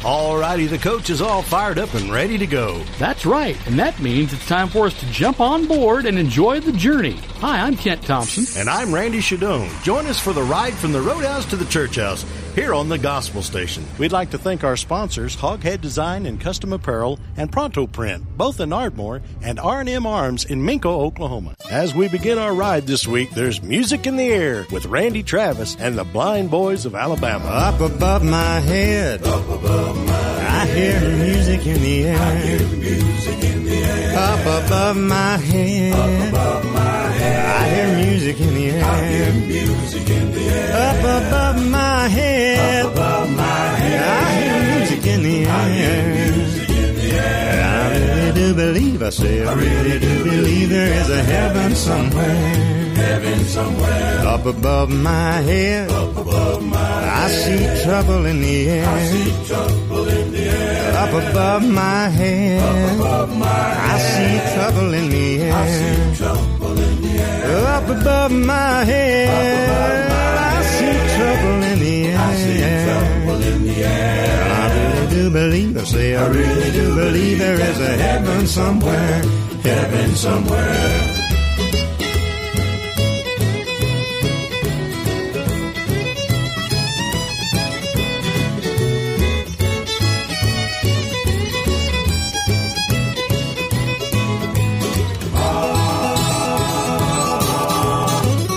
Alrighty, the coach is all fired up and ready to go. That's right, and that means it's time for us to jump on board and enjoy the journey. Hi, I'm Kent Thompson. And I'm Randy Shadoan. Join us for the ride from the roadhouse to the church house here on the Gospel Station. We'd like to thank our sponsors, Hoghead Design and Custom Apparel and Pronto Print, both in Ardmore, and R&M Arms in Minko, Oklahoma. As we begin our ride this week, there's music in the air with Randy Travis and the Blind Boys of Alabama. Up above my head. Up above. I hear the music in the air. I hear the music in the air. Up above my head. Up above my head. I hear music in the air. I hear music in the air. Up above my head. Up above my head. I hear music in the air. I hear music in the air. I really do believe, I say, I really do believe there is a heaven somewhere. Heaven somewhere. Up above my head. Up above my head. I see trouble in the air. I see trouble in the air. Up above my head. Up above my head. I see trouble in the air. I see trouble in the air. Up above my head. I see trouble in the air. I see trouble in the air. I really do believe, I say, I really do believe there is a heaven somewhere. Heaven somewhere. Up above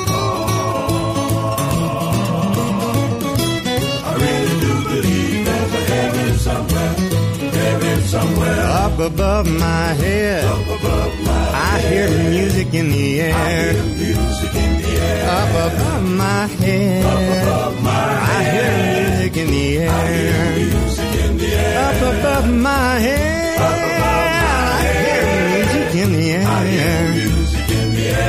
my head, up above my head. I hear music in the air. I hear music in the air. Up above my head, up above my head. I hear music in the air. I hear music in the air. Up above my head, up above my head. I hear music in the air. I hear music in the air.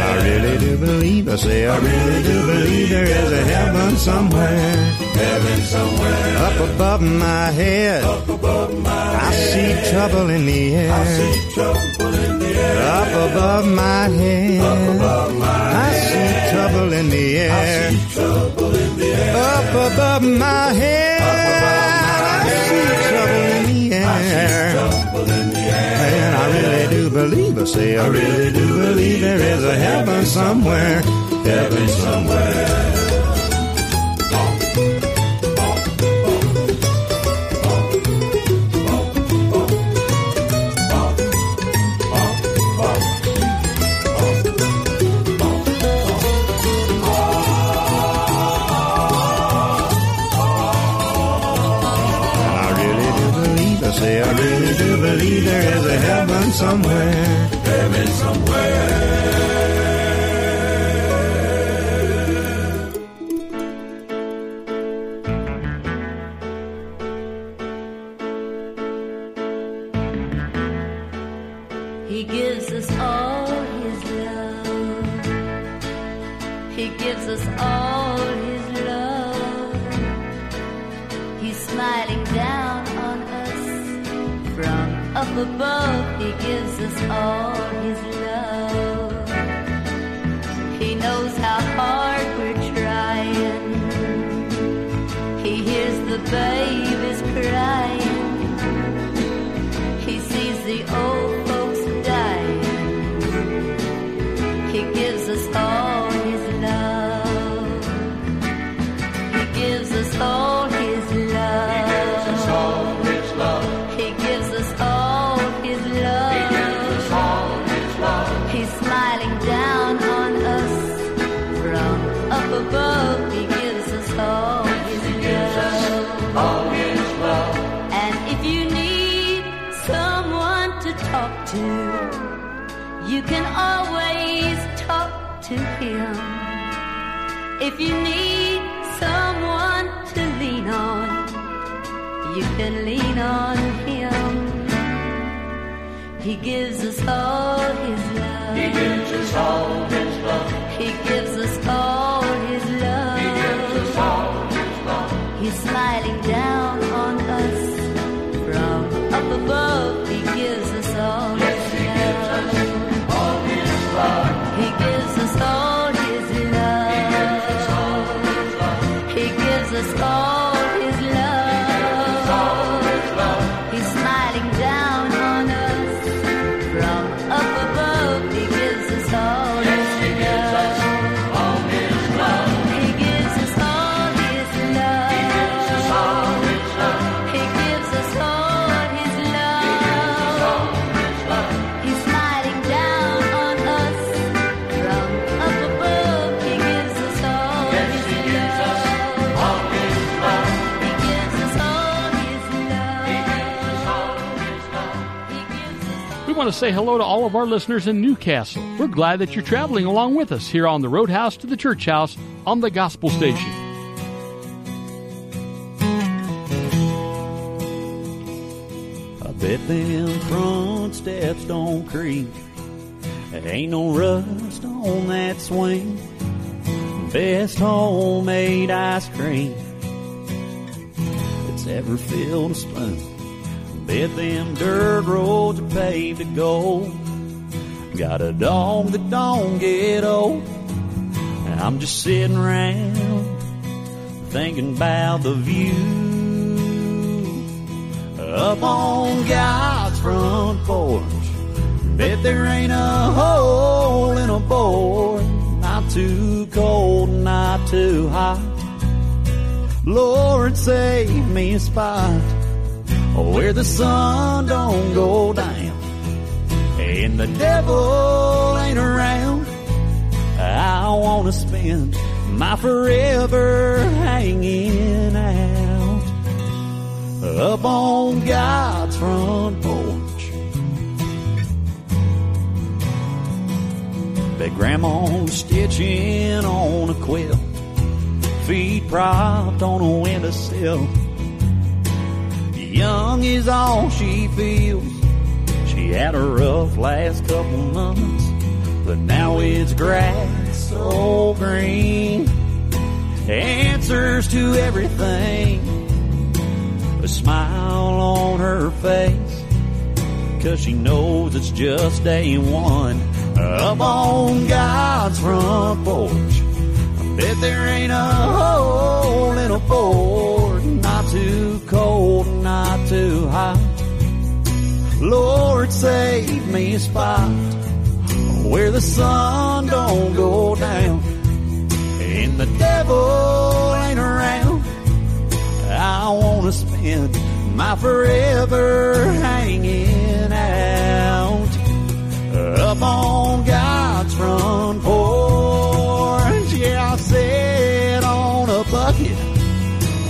I really do believe, I say, I really do believe there is a heaven somewhere. Heaven somewhere. Up above my head. Up above my head. I see trouble in the air. I see trouble in the air. Up above my head. Up above my head. I see trouble in the air. I see trouble in the air. Up above my head. Up above my head. I see trouble in the air. I see trouble in the air. And I really do believe, I say, I really do believe there is a heaven somewhere. Heaven somewhere. I really do believe there is a heaven somewhere. Heaven somewhere. He gives us all his love. He gives us all his love. He's smiling down up above, he gives us all his love. He knows how hard we're trying. He hears the babies crying. He sees the old folks dying. He gives us all his love. He gives us all his love. He gives us all his love. Above, he gives us all his love. And if you need someone to talk to, you can always talk to him. If you need someone to lean on, you can lean on him. He gives us all his love. He gives us all his love. He gives us all his love. He gives us all his love. He's smiling down on us from up above. He gives us all his love. Yes, he gives us all his love. He gives us all his love. He gives us all his love. He gives us all his love. want to say hello to all of our listeners in Newcastle. We're glad that you're traveling along with us here on the Roadhouse to the Church House on the Gospel Station. I bet them front steps don't creak. It ain't no rust on that swing. Best homemade ice cream that's ever filled a spoon. Bet them dirt roads are paved of gold. Got a dog that don't get old. And I'm just sitting around thinking about the view up on God's front porch. Bet there ain't a hole in a board. Not too cold, not too hot. Lord, save me a spot where the sun don't go down and the devil ain't around. I want to spend my forever hanging out up on God's front porch. Bet grandma's stitching on a quilt, feet propped on a windowsill. Young is all she feels. She had a rough last couple months, but now it's grass so green. Answers to everything, a smile on her face, 'cause she knows it's just day one up on God's front porch. I bet there ain't a hole in a board. Not too cold, not too hot. Lord, save me a spot where the sun don't go down and the devil ain't around. I want to spend my forever hanging out up on God's front porch. Yeah, I sit on a bucket,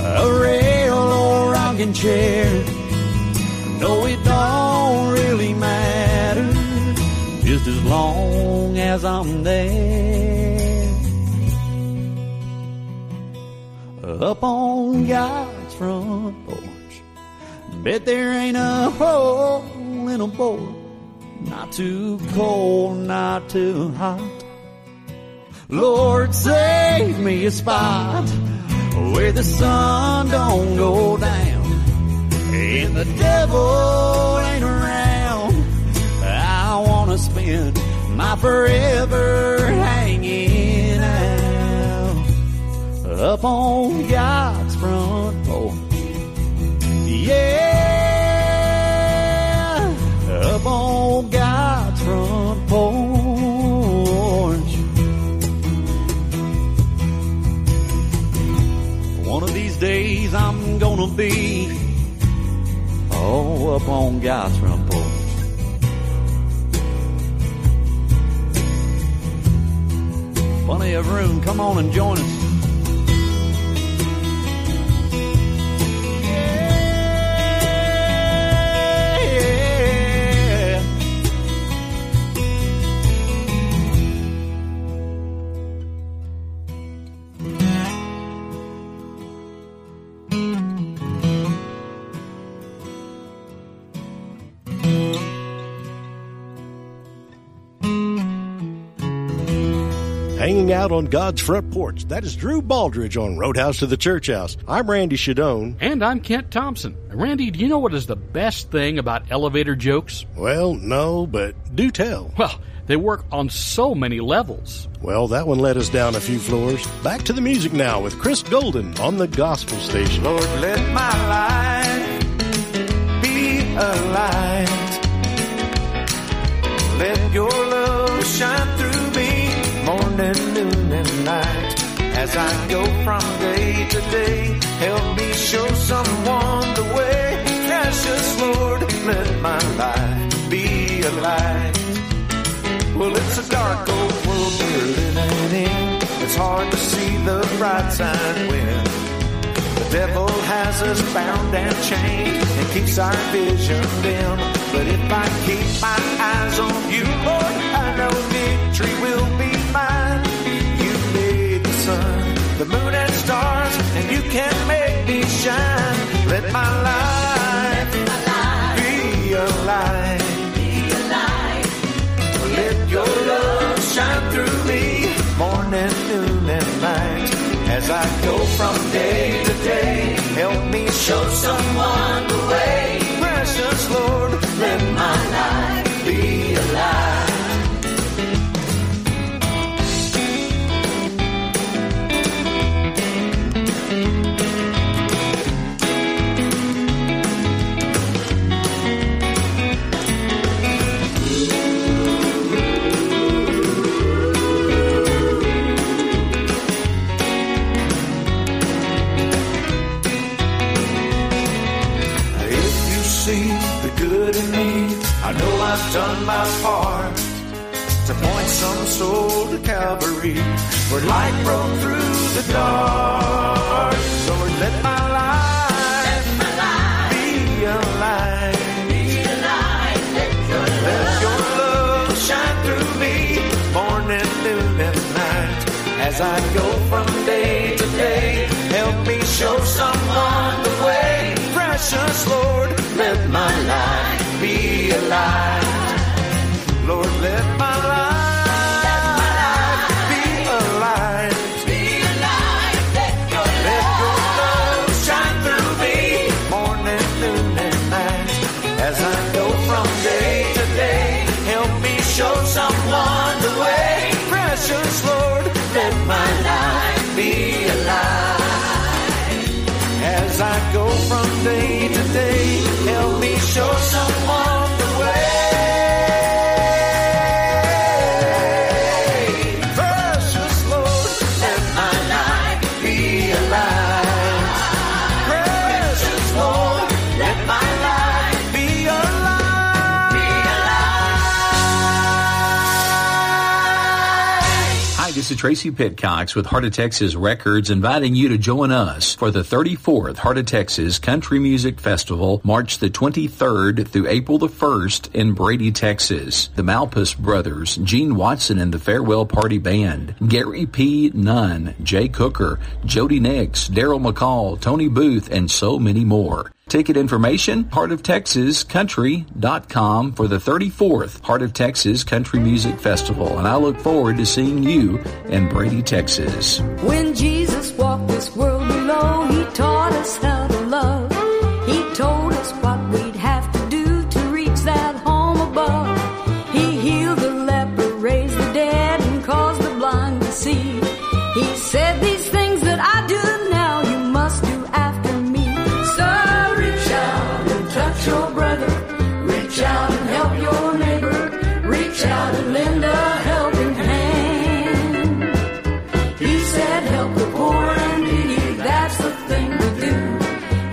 a rail, or a rocking chair. No, it don't really matter, just as long as I'm there up on God's front porch. Bet there ain't a hole in a board. Not too cold, not too hot. Lord, save me a spot where the sun don't go down and the devil ain't around. I want to spend my forever hanging out up on God's front porch. Yeah. Up on God's front porch. One of these days I'm gonna be up on God's front porch. Plenty of room, come on and join us. Hanging out on God's front porch. That is Drew Baldridge on Roadhouse to the Church House. I'm Randy Shadoan. And I'm Kent Thompson. Randy, do you know what is the best thing about elevator jokes? Well, no, but do tell. Well, they work on so many levels. Well, that one let us down a few floors. Back to the music now with Chris Golden on the Gospel Station. Lord, let my life be a light. Let your love shine through me. Morning, noon, and night. As I go from day to day, help me show someone the way. Precious Lord, let my life be a light. Well, it's a dark old world we're living in. It's hard to see the bright side when the devil has us bound and chained and keeps our vision dim. But if I keep my eyes on you, Lord, I know victory will be mine. You made the sun, the moon and stars, and you can make me shine. Let my life be a light. Let your love shine through me, morning, noon, and night. As I go from day to day, help me show someone the way. Precious Lord, let my life be a light. I know I've done my part to point some soul to Calvary, where light broke through the dark. Lord, let my life be a light. Let your love shine through me, morning, noon, and night. As I go from day to day, help me show someone the way. Precious Lord, let my life be a light. Lord, let my life be a light. Let your love shine through me, morning, noon, and night. As I go from day to day, help me show someone the way. Precious Lord, let my life be a light. As I go from day to day, help me show someone the way. Precious Lord, let my life be a light. Precious Lord, let my life be a light. Be a light. Hi, this is Tracy Pitcox with Heart of Texas Records, inviting you to join us for the 34th Heart of Texas Country Music Festival, March the 23rd through April the 1st in Brady, Texas. The Malpas Brothers, Gene Watson and the Farewell Party Band, Gary P Nunn, Jay Cooker, Jody Nix, Daryl McCall, Tony Booth, and so many more. Ticket information, heartoftexascountry.com for the 34th Heart of Texas Country Music Festival. And I look forward to seeing you in Brady, Texas. When Jesus walked this world below, he taught us how to love. He told us what we'd have to do to reach that home above. He healed the leper, raised the dead, and caused the blind to see. He said, these things that I do now, you must do after me. So reach out and touch your brother. Reach out and help your neighbor. Reach out and lend a helping hand. He said, help the poor and needy. That's the thing to do.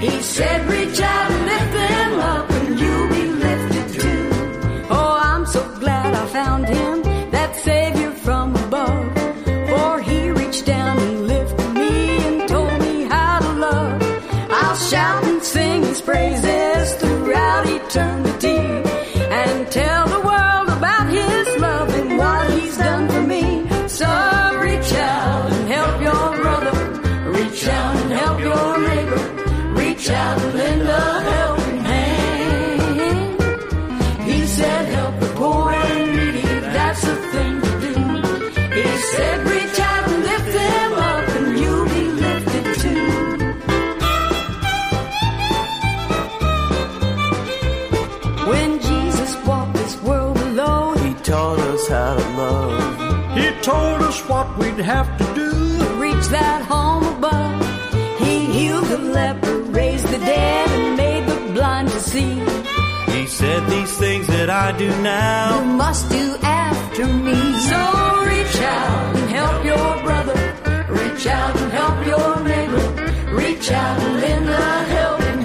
He said, reach out and lift them up, and you'll be lifted too. Oh, I'm so glad I found him, that Savior from above. For he reached down and lifted me and told me how to love. I'll shout and sing his praises throughout eternity, and tell the world about his love and what he's done for me. So reach out and help your brother. Reach out and help your neighbor. Reach out and lend a helping hand. He said, help the poor and needy. That's the thing to do. He said, reach out and lift them up, and you'll be lifted too. When Jesus walked this world below, he taught us how to love. He told us what we'd have to do to reach that home above. He healed the leper, raised the dead, and made the blind to see. He said, these things that I do now, you must do after me. So reach out and help your brother. Reach out and help your neighbor. Reach out and lend a helping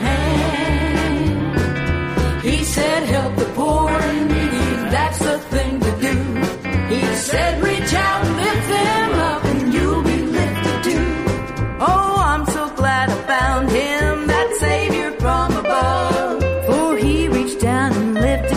hand. He said, help the poor and needy. That's the thing to do. He said, reach out and lift them up, and you'll be lifted too. Oh, I'm so glad I found him, that Savior from above. For he reached down and lifted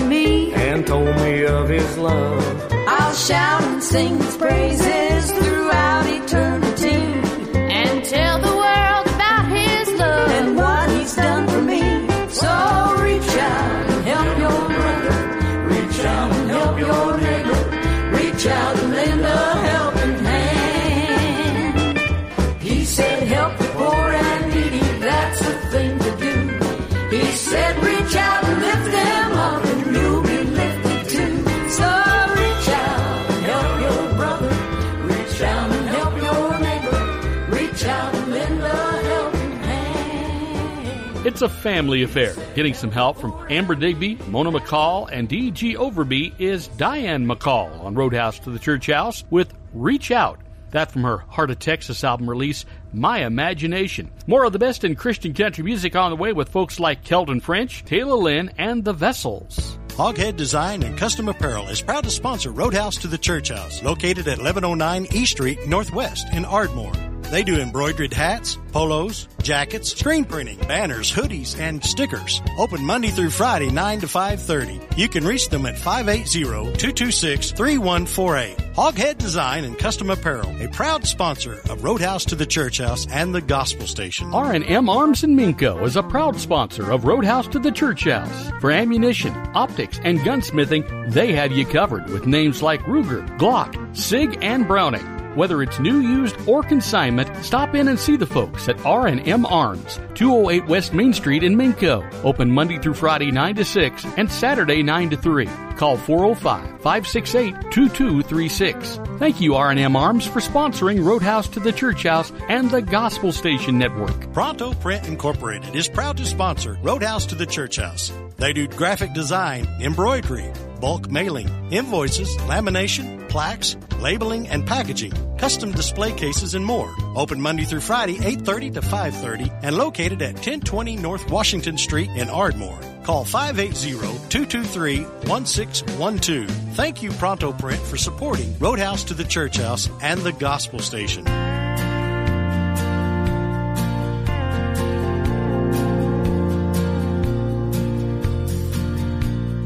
It's a family affair. Getting some help from Amber Digby, Mona McCall, and DG Overby is Diane McCall on Roadhouse to the Church House with Reach Out. That from her Heart of Texas album release, My Imagination. More of the best in Christian country music on the way with folks like Kelton French, Taylor Lynn, and The Vessels. Hoghead Design and Custom Apparel is proud to sponsor Roadhouse to the Church House, located at 1109 East Street Northwest in Ardmore. They do embroidered hats, polos, jackets, screen printing, banners, hoodies, and stickers. Open Monday through Friday, 9 to 5:30. You can reach them at 580-226-3148. Hoghead Design and Custom Apparel, a proud sponsor of Roadhouse to the Church House and the Gospel Station. R&M Arms and Minko is a proud sponsor of Roadhouse to the Church House. For ammunition, optics, and gunsmithing, they have you covered with names like Ruger, Glock, SIG, and Browning. Whether it's new, used, or consignment, stop in and see the folks at R&M Arms, 208 West Main Street in Minko. Open Monday through Friday, 9 to 6, and Saturday, 9 to 3. Call 405-568-2236. Thank you, R&M Arms, for sponsoring Roadhouse to the Church House and the Gospel Station Network. Pronto Print Incorporated is proud to sponsor Roadhouse to the Church House. They do graphic design, embroidery, bulk mailing, invoices, lamination, plaques, labeling and packaging, custom display cases, and more. Open Monday through Friday, 8:30 to 5:30, and located at 1020 North Washington Street in Ardmore. Call 580-223-1612. Thank you, Pronto Print, for supporting Roadhouse to the Church House and the Gospel Station.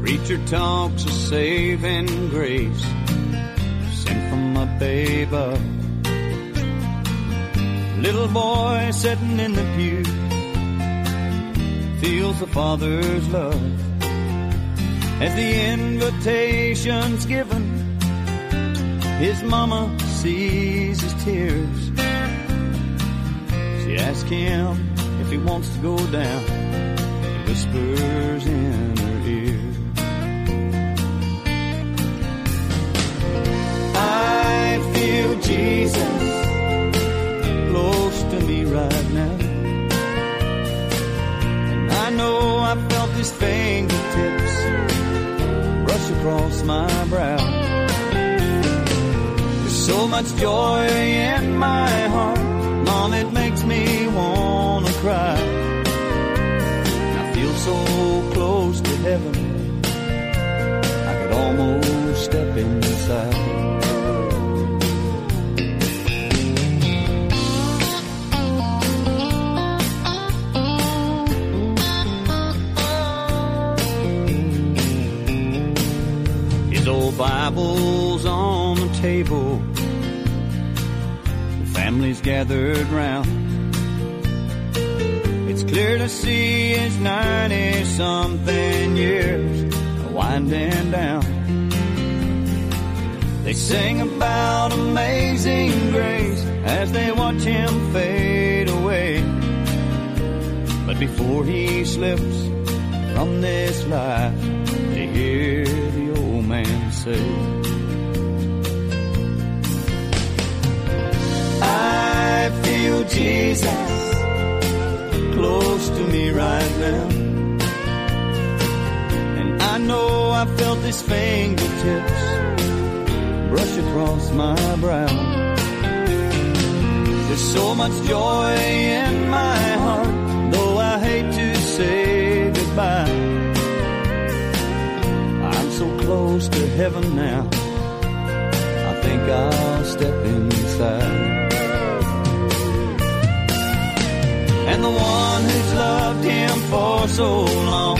Preacher talks of saving grace sent from a babe up. Little boy sitting in the pew feels the Father's love as the invitation's given. His mama sees his tears. She asks him if he wants to go down and whispers in her ear, I feel Jesus close to me right now, and I know I felt his fingertips brush across my brow. There's so much joy in my heart, Mom, it makes me wanna cry. I feel so close to heaven, I could almost step inside. Bibles on the table, the family's gathered round. It's clear to see his 90-something years are winding down. They sing about amazing grace as they watch him fade away. But before he slips from this life, they hear the old man say, I feel Jesus close to me right now, and I know I felt his fingertips brush across my brow. There's so much joy in my heart, though I hate to say goodbye. So close to heaven now, I think I'll step inside. And the one who's loved him for so long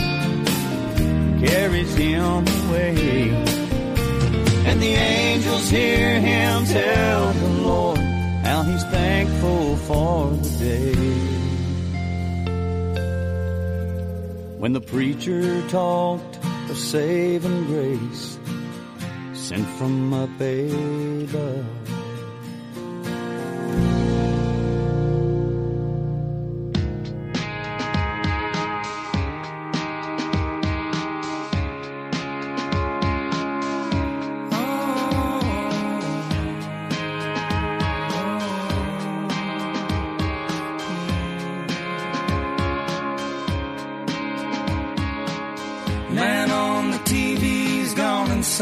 carries him away, and the angels hear him tell the Lord how he's thankful for the day. When the preacher talked of saving grace sent from a babe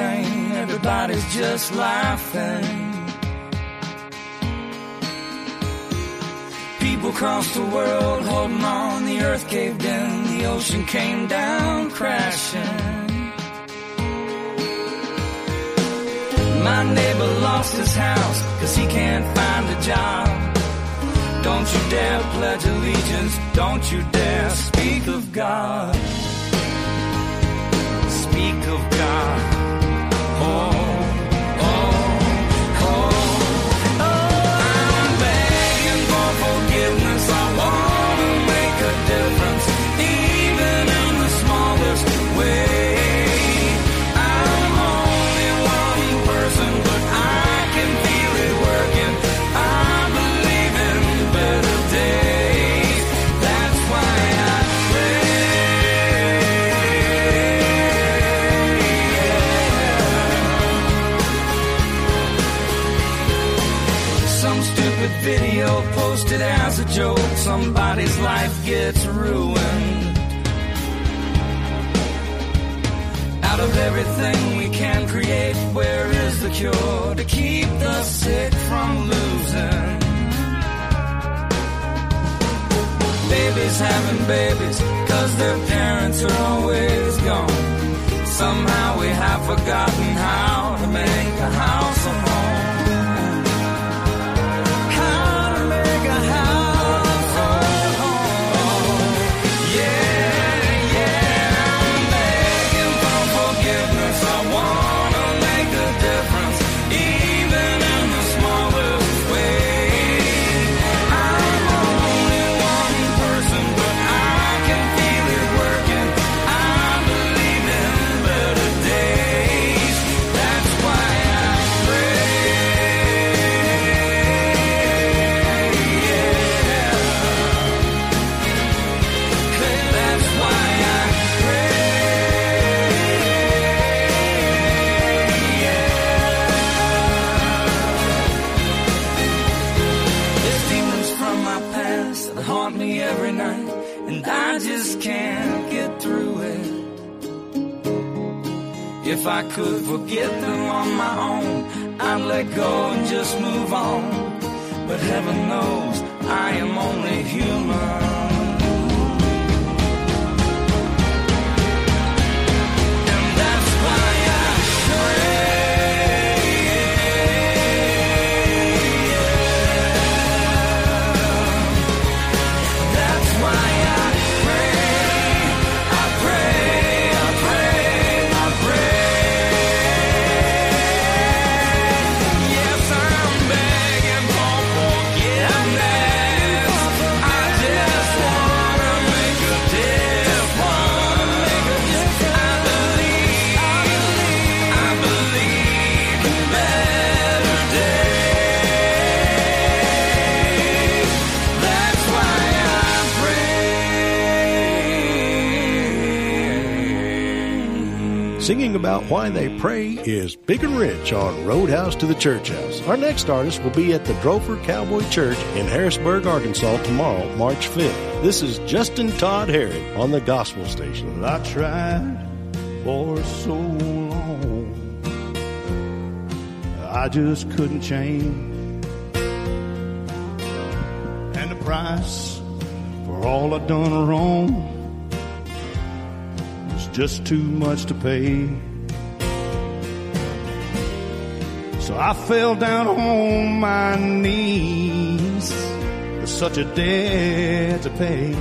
same. Everybody's just laughing. People crossed the world holding on. The earth caved in. The ocean came down crashing. My neighbor lost his house 'cause he can't find a job. Don't you dare pledge allegiance. Don't you dare speak of God. Speak of God. Oh, oh, oh, oh. I'm begging for forgiveness. I want to make a difference, even in the smallest way. Video posted as a joke, somebody's life gets ruined. Out of everything we can create, where is the cure to keep the sick from losing? Babies having babies, 'cause their parents are always gone. Somehow we have forgotten how to make a house a home. If I could forget them on my own, I'd let go and just move on. But heaven knows I am only human. And that's why I pray. That's why I pray. I pray. Singing about why they pray is Big and Rich on Roadhouse to the Church House. Our next artist will be at the Drofer Cowboy Church in Harrisburg, Arkansas tomorrow, March 5th. This is Justin Todd Herring on the Gospel Station. I tried for so long, I just couldn't change. And the price for all I've done wrong, just too much to pay. So I fell down on my knees. It's such a debt to pay.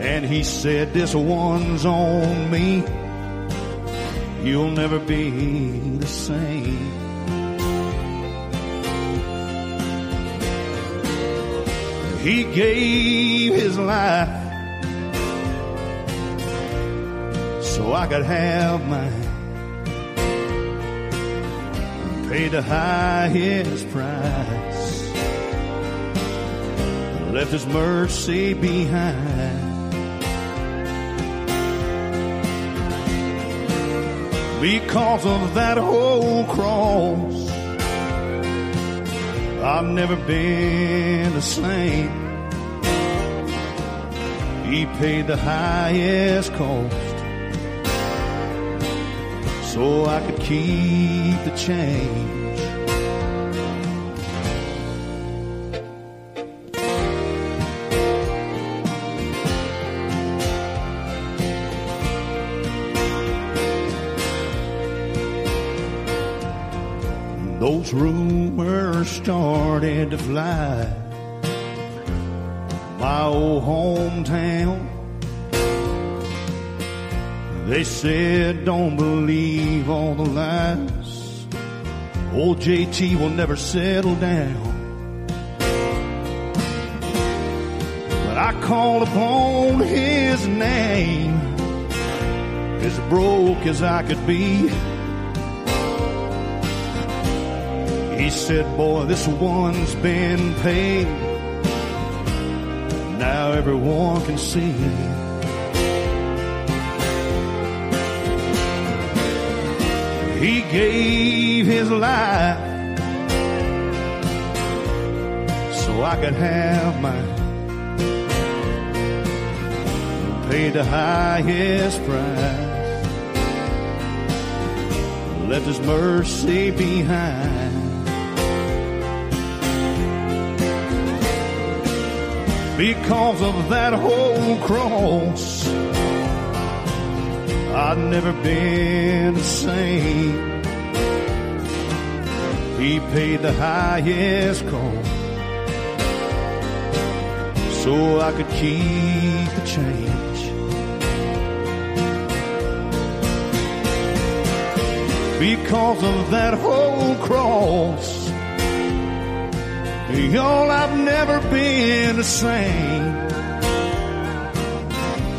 And he said, this one's on me. You'll never be the same. He gave his life so I could have mine. Paid the highest price, left his mercy behind. Because of that old cross, I've never been the same. He paid the highest cost, so I could keep the change. Those rumors started to fly. My old hometown, they said don't believe all the lies. Old JT will never settle down. But I called upon his name, as broke as I could be. He said, boy, this one's been paid. Now everyone can see. He gave his life so I could have mine. Paid the highest price, left his mercy behind. Because of that whole cross, I'd never been the same. He paid the highest cost so I could keep the change. Because of that whole cross, y'all, I've never been the same.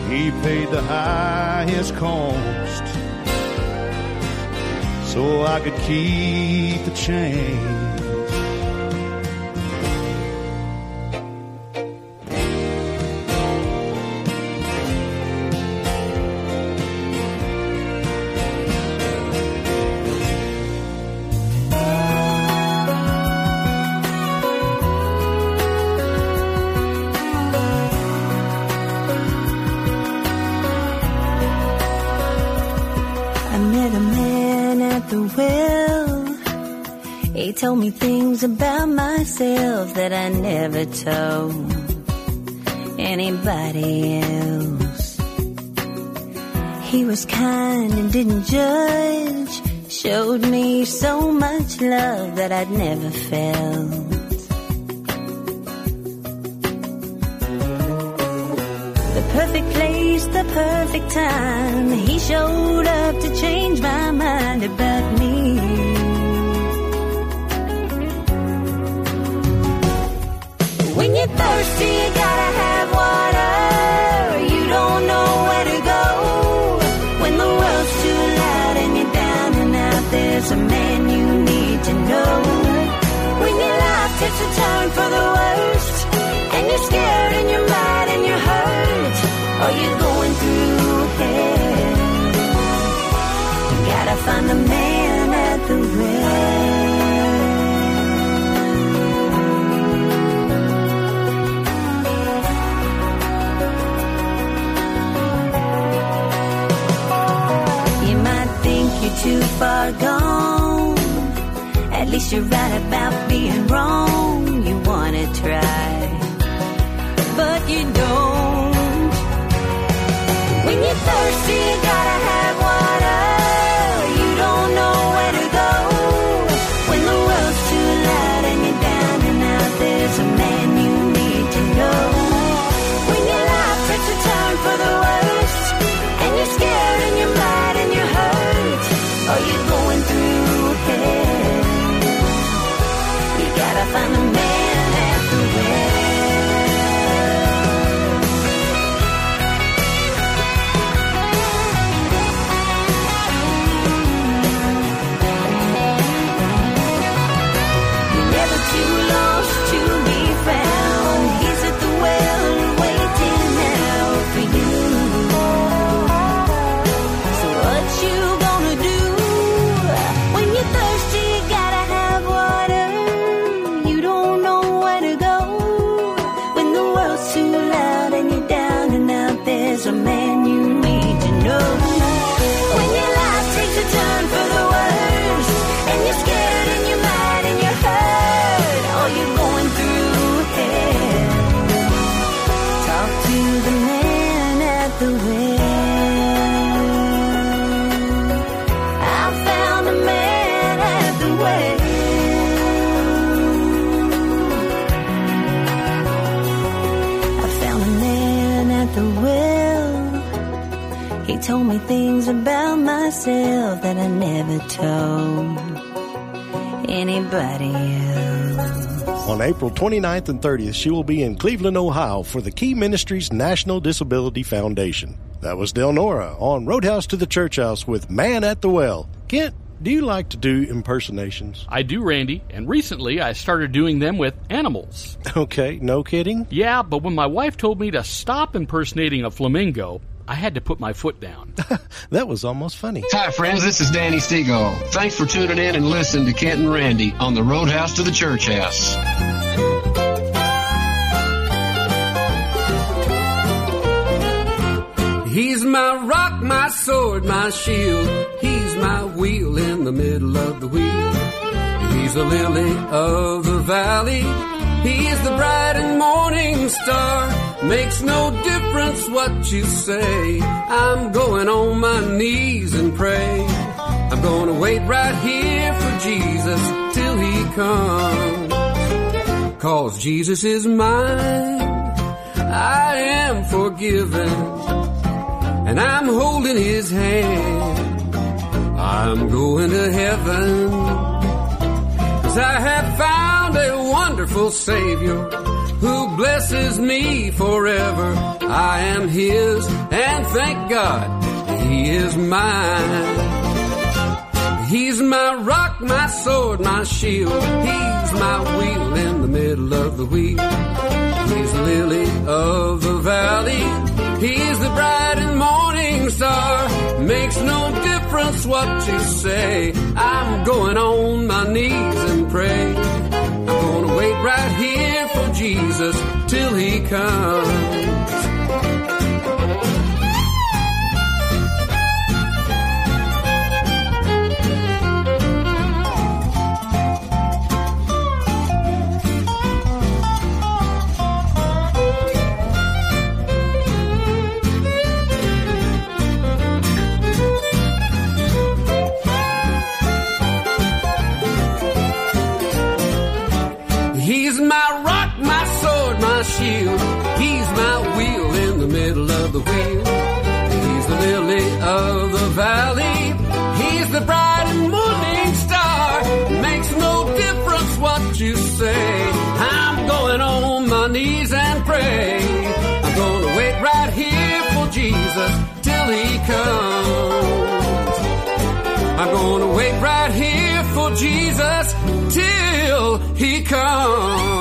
He paid the highest cost so I could keep the change. Told me things about myself that I never told anybody else. He was kind and didn't judge, showed me so much love that I'd never felt. The perfect place, the perfect time, he showed up to change my mind about me. When you're thirsty, you gotta have water. You don't know where to go. When the world's too loud and you're down and out, there's a man you need to know. When your life takes a turn for the worst, and you're scared and you're mad and you're hurt, or you're going through hell, you gotta find the man at the well. You're too far gone. At least you're right about being wrong. You wanna try, but you don't. When you're thirsty, you gotta have water. You don't know where to go. When the world's too loud and you're down and out, there's a man you need to know. When your life takes a turn for the worst, and you're scared and you're mad, are you going through hell? You gotta find a man at the way. He told me things about myself that I never told anybody else. On April 29th and 30th, she will be in Cleveland, Ohio for the Key Ministries National Disability Foundation. That was Delnora on Roadhouse to the Church House with Man at the Well. Kent, do you like to do impersonations? I do, Randy, and recently I started doing them with animals. Okay, no kidding? Yeah, but when my wife told me to stop impersonating a flamingo, I had to put my foot down. That was almost funny. Hi, friends. This is Danny Seagull. Thanks for tuning in and listening to Kent and Randy on the Roadhouse to the Church House. He's my rock, my sword, my shield. He's my wheel in the middle of the wheel. He's the lily of the valley. He's the bright and morning star. Makes no difference what you say. I'm going on my knees and pray. I'm going to wait right here for Jesus till he comes. 'Cause Jesus is mine. I am forgiven. And I'm holding his hand. I'm going to heaven. 'Cause I have found a wonderful Savior who blesses me forever. I am his, and thank God he is mine. He's my rock, my sword, my shield. He's my wheel in the middle of the wheel. He's the lily of the valley. He's the bright and morning star. Makes no difference what you say. I'm going on my knees and pray. I'm going to wait right here for Jesus till he comes. He's my rock, my sword, my shield. He's my wheel in the middle of the wheel. He's the lily of the valley. He's the bright and morning star. Makes no difference what you say. I'm going on my knees and pray. I'm going to wait right here for Jesus till he comes. I'm going to wait right here for Jesus till he comes.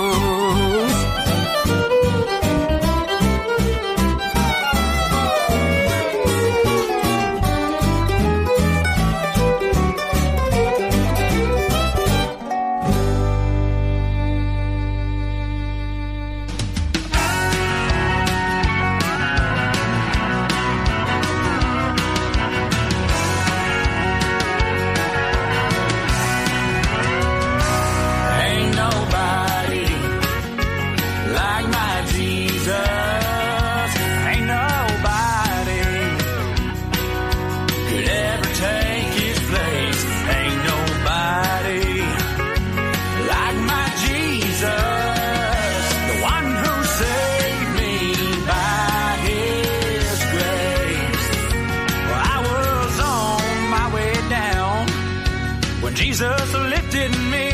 Jesus lifted me,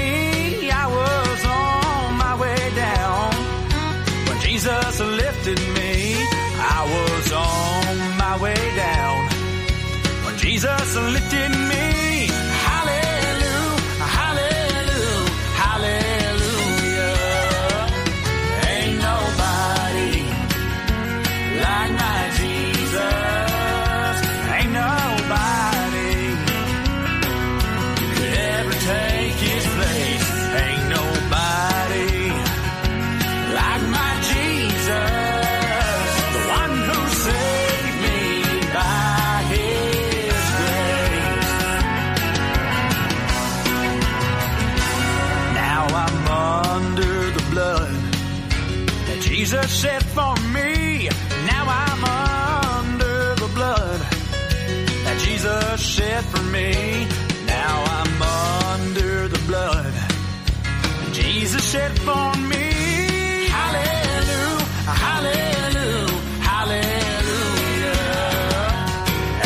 hallelujah, hallelujah, hallelujah. Ain't nobody like my Jesus. Ain't nobody could ever take his place. Ain't nobody like my Jesus, the one who saved me by his. Jesus shed for me. Now I'm under the blood that Jesus shed for me. Now I'm under the blood Jesus shed for me. Hallelujah, hallelujah, hallelujah.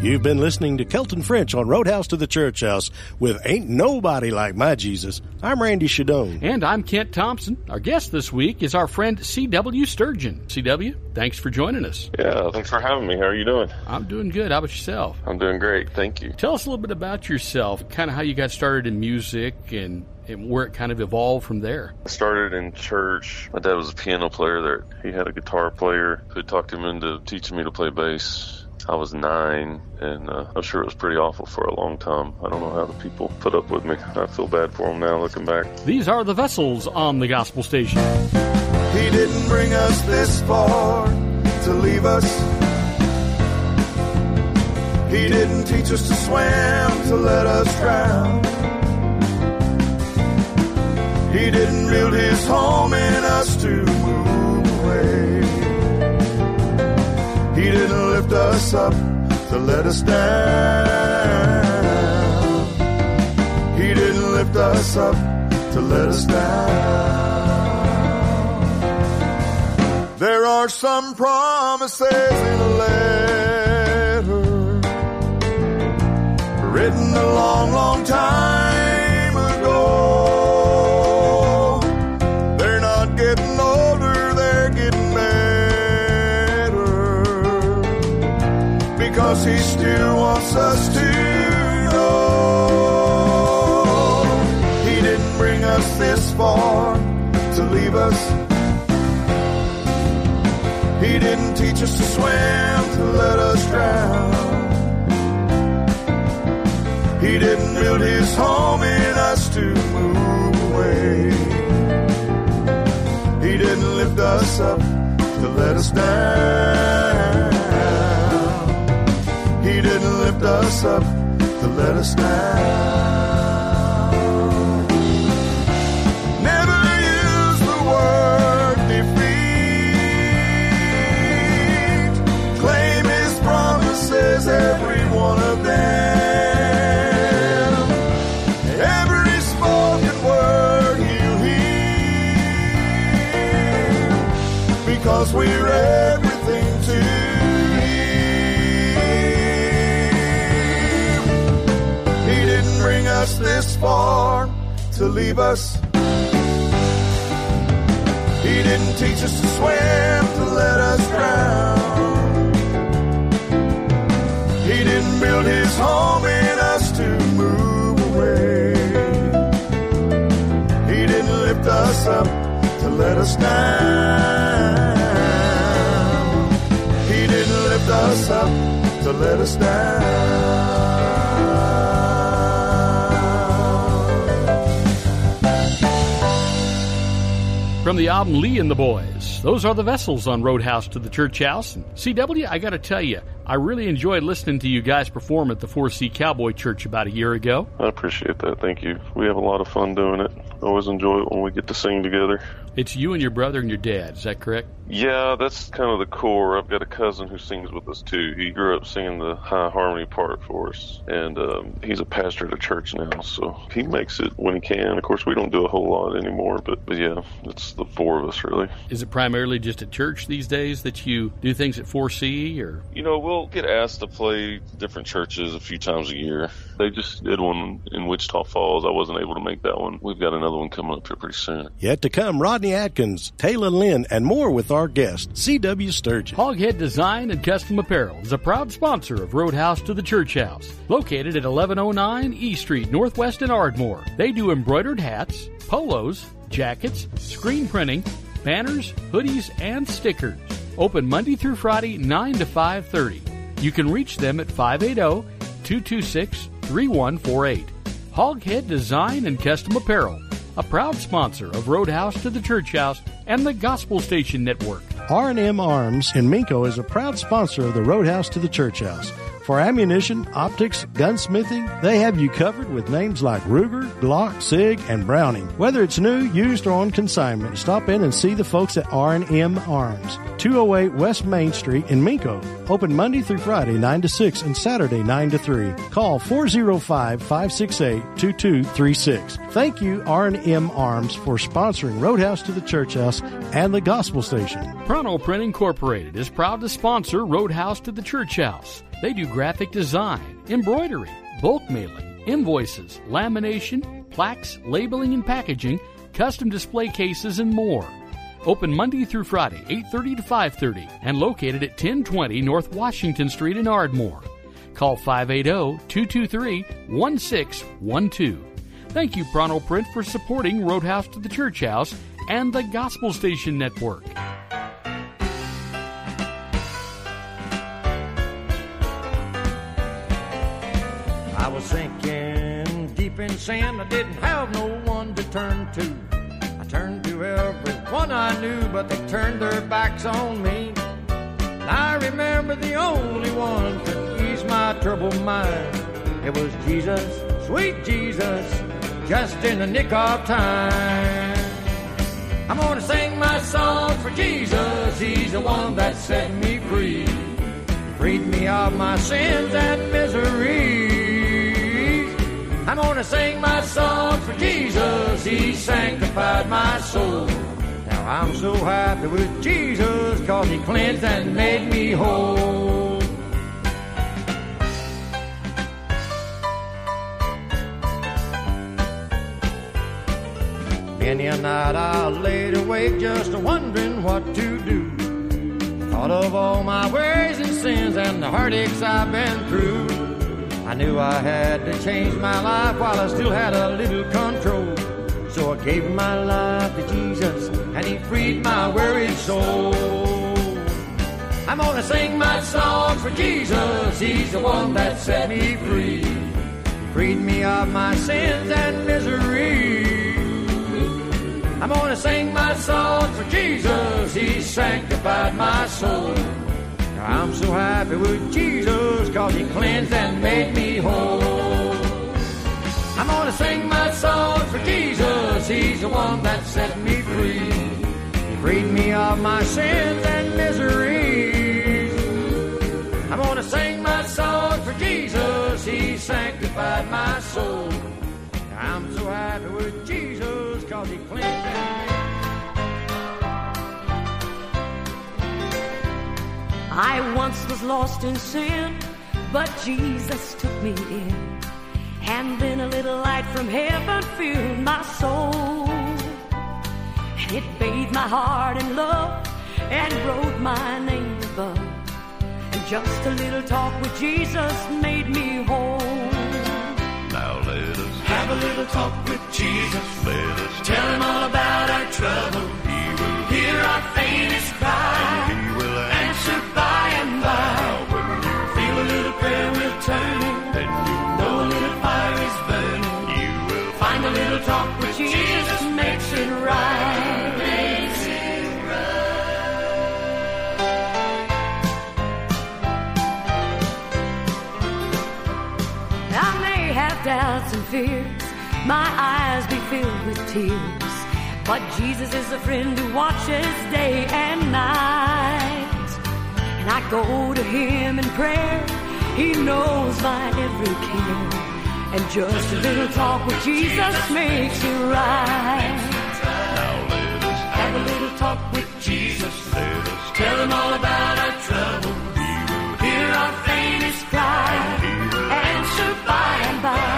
You've been listening to Kelton French on Roadhouse to the Church House with Ain't Nobody Like My Jesus. I'm Randy Shadoan. And I'm Kent Thompson. Our guest this week is our friend C.W. Sturgeon. C.W., thanks for joining us. Yeah, thanks for having me. How are you doing? I'm doing good. How about yourself? I'm doing great. Thank you. Tell us a little bit about yourself, kind of how you got started in music and where it kind of evolved from there. I started in church. My dad was a piano player there. He had a guitar player who talked him into teaching me to play bass. I was 9, and I'm sure it was pretty awful for a long time. I don't know how the people put up with me. I feel bad for them now looking back. These are The Vessels on the Gospel Station. He didn't bring us this far to leave us. He didn't teach us to swim to let us drown. He didn't build his home in us to move away. He didn't lift us up to let us down. He didn't lift us up to let us down. There are some promises in a letter written a long, long time ago. They're not getting older, they're getting because he still wants us to know. He didn't bring us this far to leave us. He didn't teach us to swim to let us drown. He didn't build his home in us to move away. He didn't lift us up to let us down. He didn't lift us up to let us down. Never use the word defeat. Claim his promises, every one of them. Every spoken word he'll hear, because we're everything to you. Bring us this far to leave us. He didn't teach us to swim to let us drown. He didn't build his home in us to move away. He didn't lift us up to let us down. He didn't lift us up to let us down. From the album Lee and the Boys, those are The Vessels on Roadhouse to the Church House. And CW, I got to tell you, I really enjoyed listening to you guys perform at the 4C Cowboy Church about a year ago. I appreciate that. Thank you. We have a lot of fun doing it. Always enjoy it when we get to sing together. It's you and your brother and your dad. Is that correct? Yeah, that's kind of the core. I've got a cousin who sings with us, too. He grew up singing the high harmony part for us, and he's a pastor at a church now, so he makes it when he can. Of course, we don't do a whole lot anymore, but yeah, it's the four of us, really. Is it primarily just at church these days that you do things at 4C? Or? You know, we'll get asked to play different churches a few times a year. They just did one in Wichita Falls. I wasn't able to make that one. We've got another one coming up here pretty soon. Yet to come, Rodney Atkins, Taylor Lynn, and more with our guest, C.W. Sturgeon. Hoghead Design and Custom Apparel is a proud sponsor of Roadhouse to the Church House, located at 1109 E Street, Northwest in Ardmore. They do embroidered hats, polos, jackets, screen printing, banners, hoodies, and stickers. Open Monday through Friday, 9 to 5:30. You can reach them at 580-226-3148. Hoghead Design and Custom Apparel, a proud sponsor of Roadhouse to the Church House and the Gospel Station Network. R&M Arms in Minko is a proud sponsor of the Roadhouse to the Church House. For ammunition, optics, gunsmithing, they have you covered with names like Ruger, Glock, SIG, and Browning. Whether it's new, used, or on consignment, stop in and see the folks at R&M Arms, 208 West Main Street in Minko. Open Monday through Friday, 9 to 6, and Saturday, 9 to 3. Call 405-568-2236. Thank you, R&M Arms, for sponsoring Roadhouse to the Church House Texas and the Gospel Station. Pronto Print Incorporated is proud to sponsor Roadhouse to the Church House. They do graphic design, embroidery, bulk mailing, invoices, lamination, plaques, labeling and packaging, custom display cases, and more. Open Monday through Friday, 8:30 to 5:30, and located at 1020 North Washington Street in Ardmore. Call 580-223-1612. Thank you, Pronto Print, for supporting Roadhouse to the Church House and the Gospel Station Network. I was sinking deep in sand. I didn't have no one to turn to. I turned to everyone I knew, but they turned their backs on me. And I remember the only one could ease my troubled mind. It was Jesus, sweet Jesus, just in the nick of time. I'm gonna sing my song for Jesus. He's the one that set me free, freed me of my sins and misery. I'm gonna sing my song for Jesus. He sanctified my soul. Now I'm so happy with Jesus, 'cause he cleansed and made me whole. Many a night I laid awake just wondering what to do. Thought of all my worries and sins and the heartaches I've been through. I knew I had to change my life while I still had a little control. So I gave my life to Jesus and he freed my worried soul. I'm gonna sing my song for Jesus. He's the one that set me free, freed me of my sins and misery. I'm gonna sing my song for Jesus. He sanctified my soul. Now I'm so happy with Jesus, 'cause he cleansed and made me whole. I'm gonna sing my song for Jesus. He's the one that set me free. He freed me of my sins and miseries. I'm gonna sing my song for Jesus. He sanctified my soul. Now I'm so happy with Jesus. I once was lost in sin, but Jesus took me in, and then a little light from heaven filled my soul. And it bathed my heart in love and wrote my name above, and just a little talk with Jesus made me whole. Now let us have a little talk with Jesus. Let us tell him all about our trouble. He will hear our faintest cry, and he will answer by and by. Now when you feel a little prayer will turn, then you know a little fire is burning. You will find a little talk with Jesus makes it right. Makes it right. I may have doubts and fears, my eyes be filled with tears, but Jesus is a friend who watches day and night. And I go to him in prayer. He knows my every care, and just a little talk with Jesus makes it right. Now let us have a little talk with Jesus. Let us tell him all about our trouble. He will hear our faintest cry, he will answer by and by.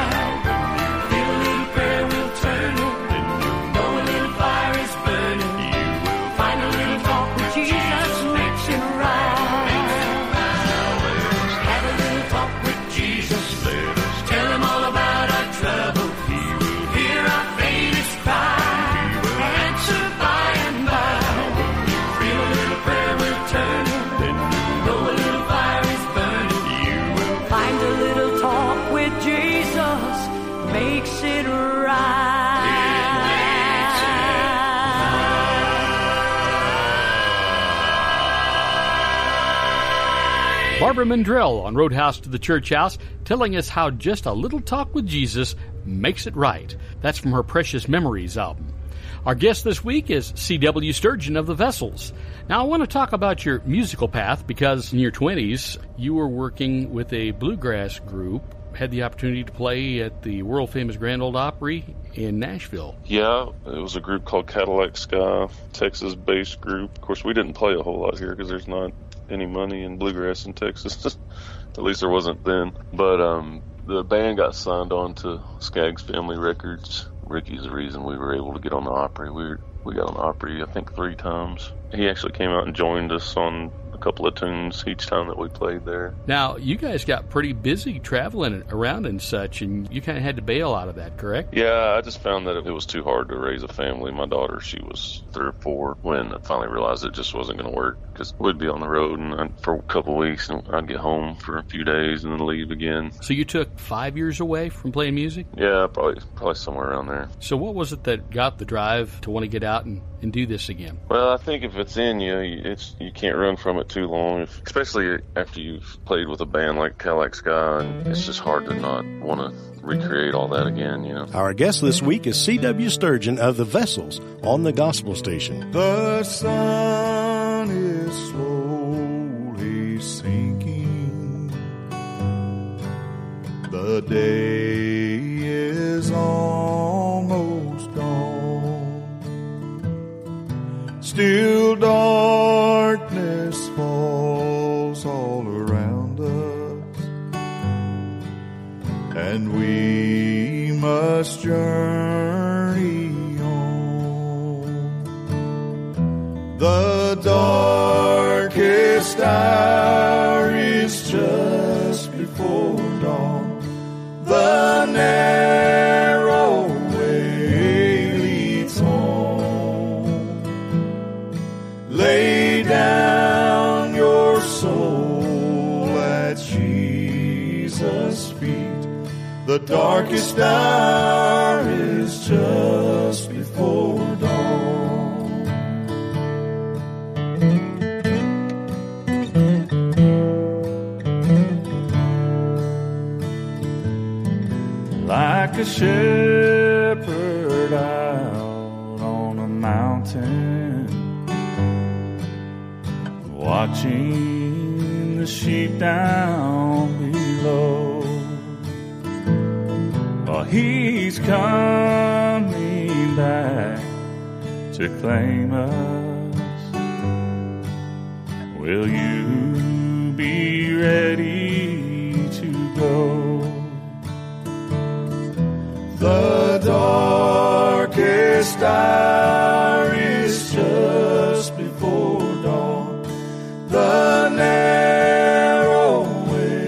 Barbara Mandrell on Roadhouse to the Church House, telling us how just a little talk with Jesus makes it right. That's from her Precious Memories album. Our guest this week is C.W. Sturgeon of The Vessels. Now, I want to talk about your musical path, because in your 20s, you were working with a bluegrass group had the opportunity to play at the world-famous Grand Ole Opry in Nashville. Yeah, it was a group called Cadillac Sky, Texas-based group. Of course, we didn't play a whole lot here because there's not any money in bluegrass in Texas. At least there wasn't then. But the band got signed on to Skaggs Family Records. Ricky's the reason we were able to get on the Opry. We got on the Opry, I think, 3 times. He actually came out and joined us on couple of tunes each time that we played there. Now, you guys got pretty busy traveling around and such, and you kind of had to bail out of that, correct? Yeah, I just found that it was too hard to raise a family. My daughter, she was 3 or 4 when I finally realized it just wasn't going to work, because we'd be on the road and for a couple of weeks, and I'd get home for a few days and then leave again. So you took 5 years away from playing music? Yeah, probably somewhere around there. So what was it that got the drive to want to get out and do this again? Well, I think if it's in you, you can't run from it too long, especially after you've played with a band like Cadillac Sky, and it's just hard to not want to recreate all that again, you know. Our guest this week is C.W. Sturgeon of The Vessels on the Gospel Station. The sun is slowly sinking. The day is almost gone. Still darkness falls all around us, and we must journey on. The darkest hour is just before dawn. The narrow way leads home. Lay down your soul at Jesus' feet. The darkest hour is just before dawn. Like a shepherd out on a mountain, watching the sheep down below. Oh, he's coming back to claim us. Will you be ready to go? The darkest hour is just before dawn. The narrow way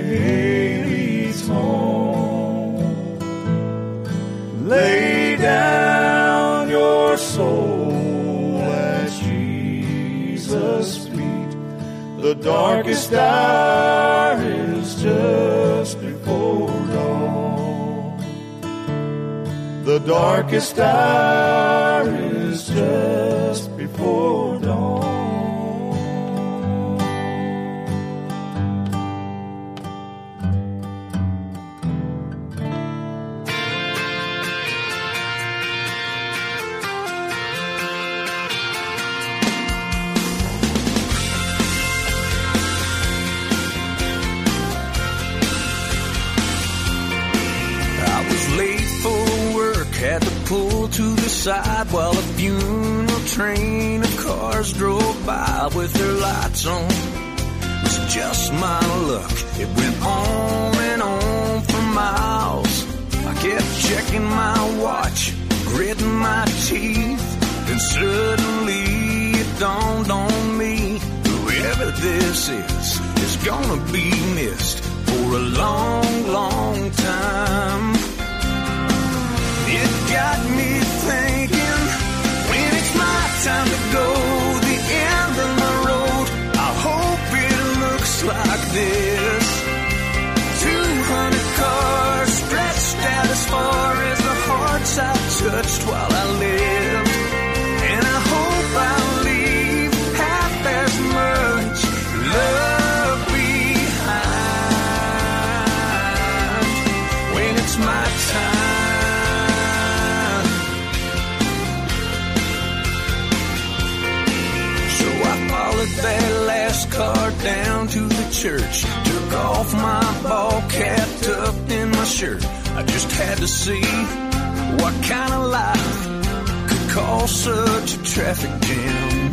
leads home. Lay down your soul at Jesus' feet. The darkest hour is just before dawn. The darkest hour is just before dawn. To the side while a funeral train of cars drove by with their lights on. It was just my luck. It went on and on for miles. I kept checking my watch, gritting my teeth, and suddenly it dawned on me, whoever this is gonna be missed for a long, long time. It got me thinking, when it's my time to go, the end of my road, I hope it looks like this. 200 cars stretched out as far as the hearts I've touched while I live. And I hope I'll leave half as much love behind. When it's my time. That last car down to the church, took off my ball cap tucked up in my shirt. I just had to see what kind of life could cause such a traffic jam.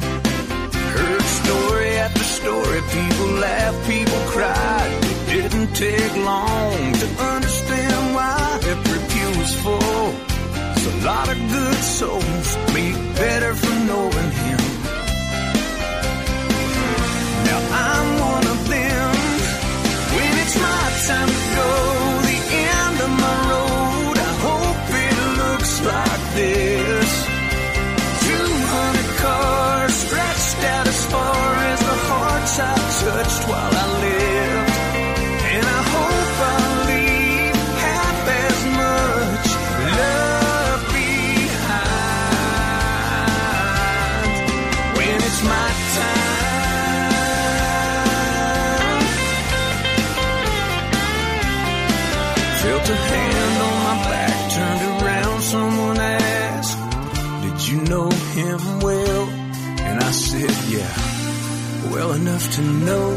Heard story after story, people laughed, people cried. It didn't take long to understand why that pew was full. A lot of good souls made better for knowing him. Now I'm one of them. When it's my time to go, the end of my road, I hope it looks like this. 200 cars stretched out as far as the hearts I touched while I lived. And I hope I'll leave half as much love my time. Felt a hand on my back, turned around, someone asked, did you know him well? And I said, yeah, well enough to know.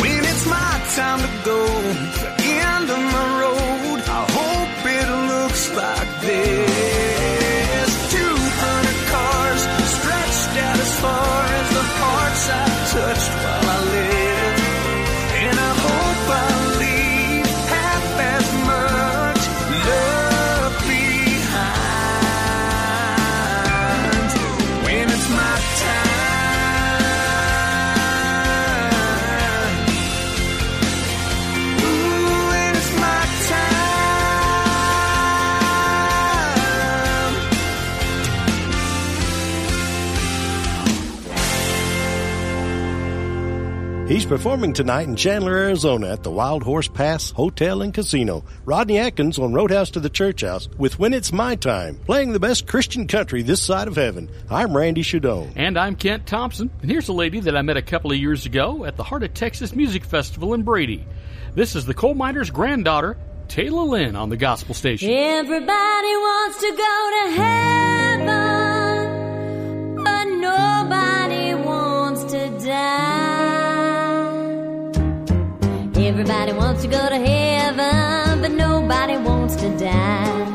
When it's my time to go, the end of my road, I hope it looks like this. As far as the hearts I touched while I lived, and I hope I'll leave half as much love behind when it's my time. Ooh, when it's my time. He's performing tonight in Chandler, Arizona at the Wild Horse Pass Hotel and Casino. Rodney Atkins on Roadhouse to the Church House with When It's My Time, playing the best Christian country this side of heaven. I'm Randy Shadoan. And I'm Kent Thompson. And here's a lady that I met a couple of years ago at the Heart of Texas Music Festival in Brady. This is the coal miner's granddaughter, Taylor Lynn, on the Gospel Station. Everybody wants to go to heaven, but nobody wants to die. Everybody wants to go to heaven, but nobody wants to die.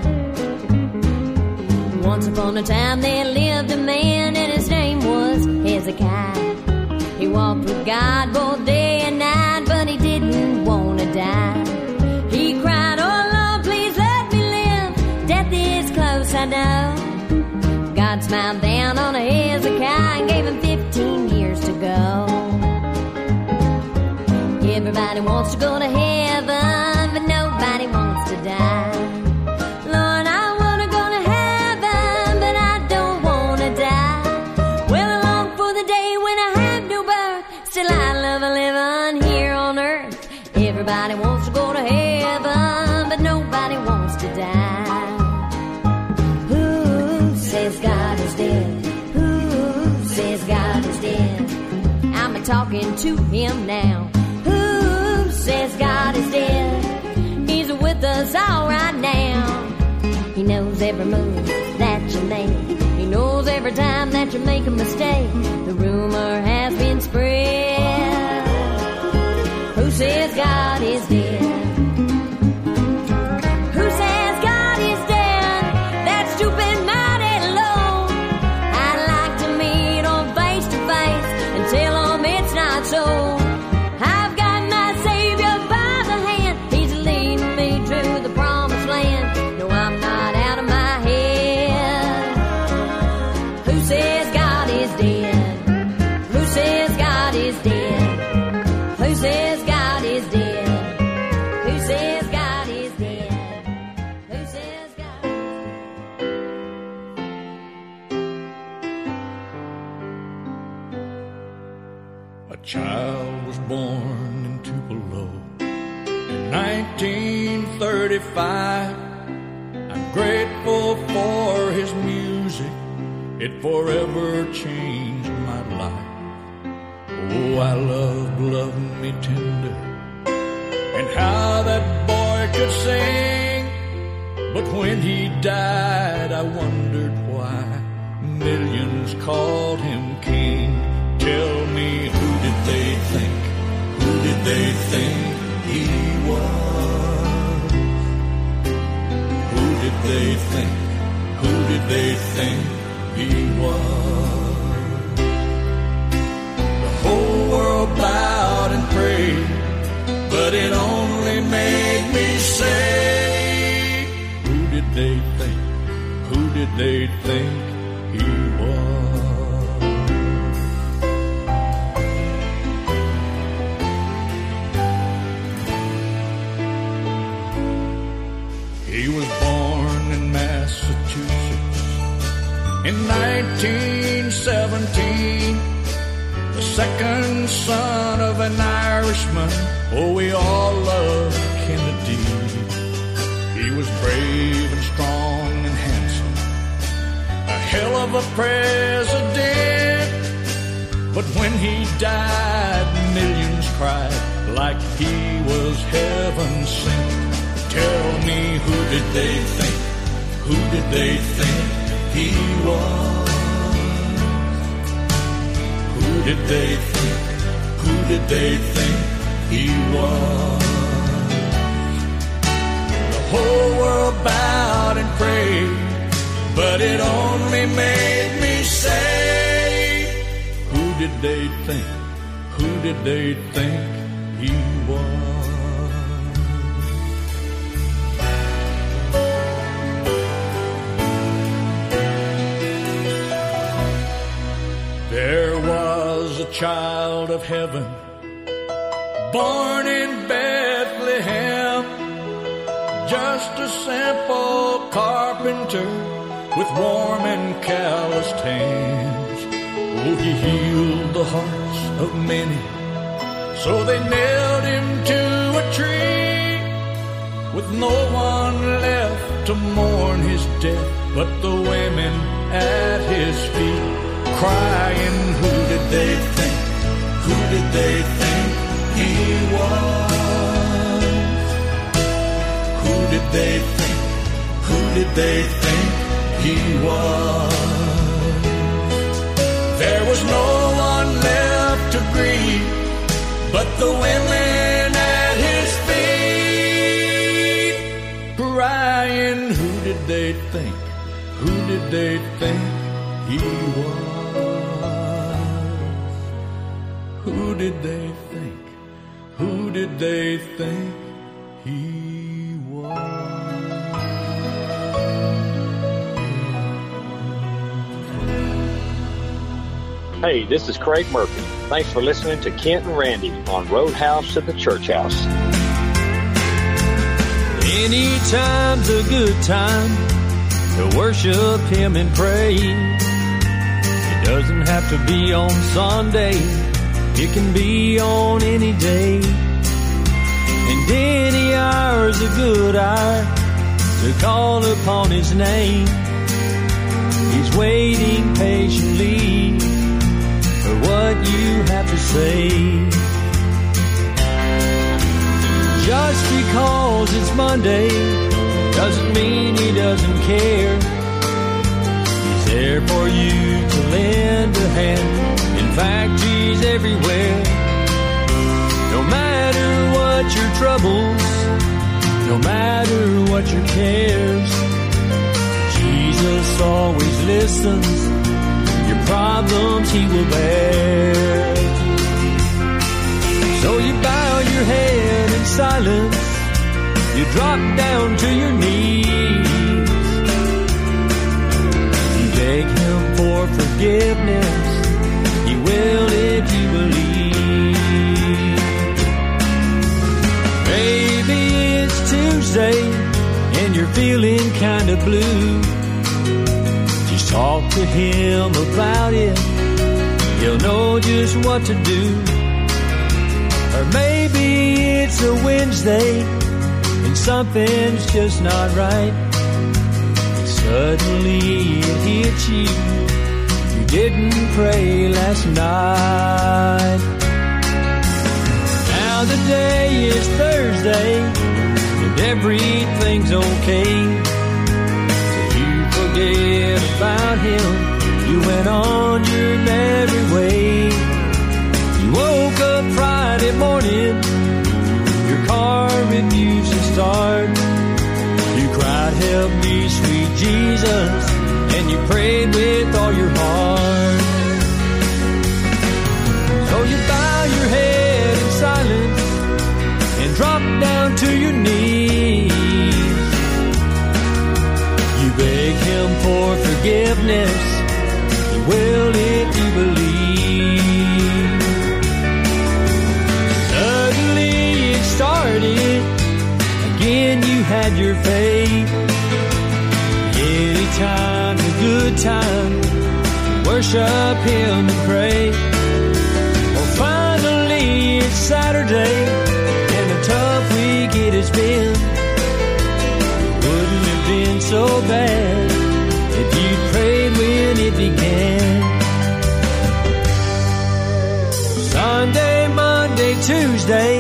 Once upon a time there lived a man, and his name was Hezekiah. He walked with God both day and night, but he didn't want to die. He cried, oh Lord, please let me live. Death is close, I know. God smiled down on Hezekiah and gave him 15 years to go. Everybody wants to go to heaven, but nobody wants to die. Lord, I want to go to heaven, but I don't want to die. Well, I long for the day when I have no birth. Still, I love living here on earth. Everybody wants to go to heaven, but nobody wants to die. Who says God is dead? Who says God is dead? I'm talking to him now. Says God is dead. He's with us all right now. He knows every move that you make. He knows every time that you make a mistake. The rumor has been spread. Who says God is dead? Who says God is dead? That stupid mighty low. I'd like to meet him face to face and tell him it's not so. Child was born in Tupelo in 1935. I'm grateful for his music. It forever changed my life. Oh, I love me tender. And how that boy could sing. But when he died, I wondered why. Millions called him king. Tell me, who did they think think he was? Who did they think? Who did they think he was? The whole world bowed and prayed, but it only made me say, who did they think? Who did they think he was? He was born in Massachusetts in 1917, the second son of an Irishman. Oh, we all love Kennedy. He was brave and strong and handsome, a hell of a president. But when he died, millions cried like he was heaven sent. Tell me, who did they think? Who did they think he was? Who did they think? Who did they think he was? The whole world bowed and prayed, but it only made me say, who did they think? Who did they think he was? There was a child of heaven born in Bethlehem, just a simple carpenter with warm and calloused hands. Oh, he healed the hearts of many, so they nailed him to a tree, with no one left to mourn his death but the women at his feet. Crying, who did they think? Who did they think he was? Who did they think? Who did they think he was? There was no one left to grieve but the women at his feet. Crying, who did they think? Who did they think he was? Who did they think? Who did they think he was? Hey, this is Craig Murphy. Thanks for listening to Kent and Randy on Roadhouse to the Church House. Any time's a good time to worship Him and pray. It doesn't have to be on Sunday. It can be on any day, and any hour's a good hour to call upon His name. He's waiting patiently for what you have to say. Just because it's Monday doesn't mean He doesn't care. He's there for you to lend a hand. In fact, He's everywhere. No matter what your troubles, no matter what your cares, Jesus always listens. Your problems He will bear. So you bow your head in silence, you drop down to your knees, you beg Him for forgiveness. Will if you believe. Maybe it's Tuesday and you're feeling kind of blue. Just talk to Him about it. He'll know just what to do. Or maybe it's a Wednesday and something's just not right. And suddenly it hits you. Didn't pray last night. Now the day is Thursday and everything's okay. So you forget about Him. You went on your merry way. You woke up Friday morning to Jesus and you prayed with all your heart. So you bow your head in silence and drop down to your knees. You beg him for forgiveness. He will if you believe. Suddenly it started. Again you had your faith. Anytime's a good time to worship him and pray. Well, finally it's Saturday. Tough week it has been. It wouldn't have been so bad if you prayed when it began. Sunday, Monday, Tuesday,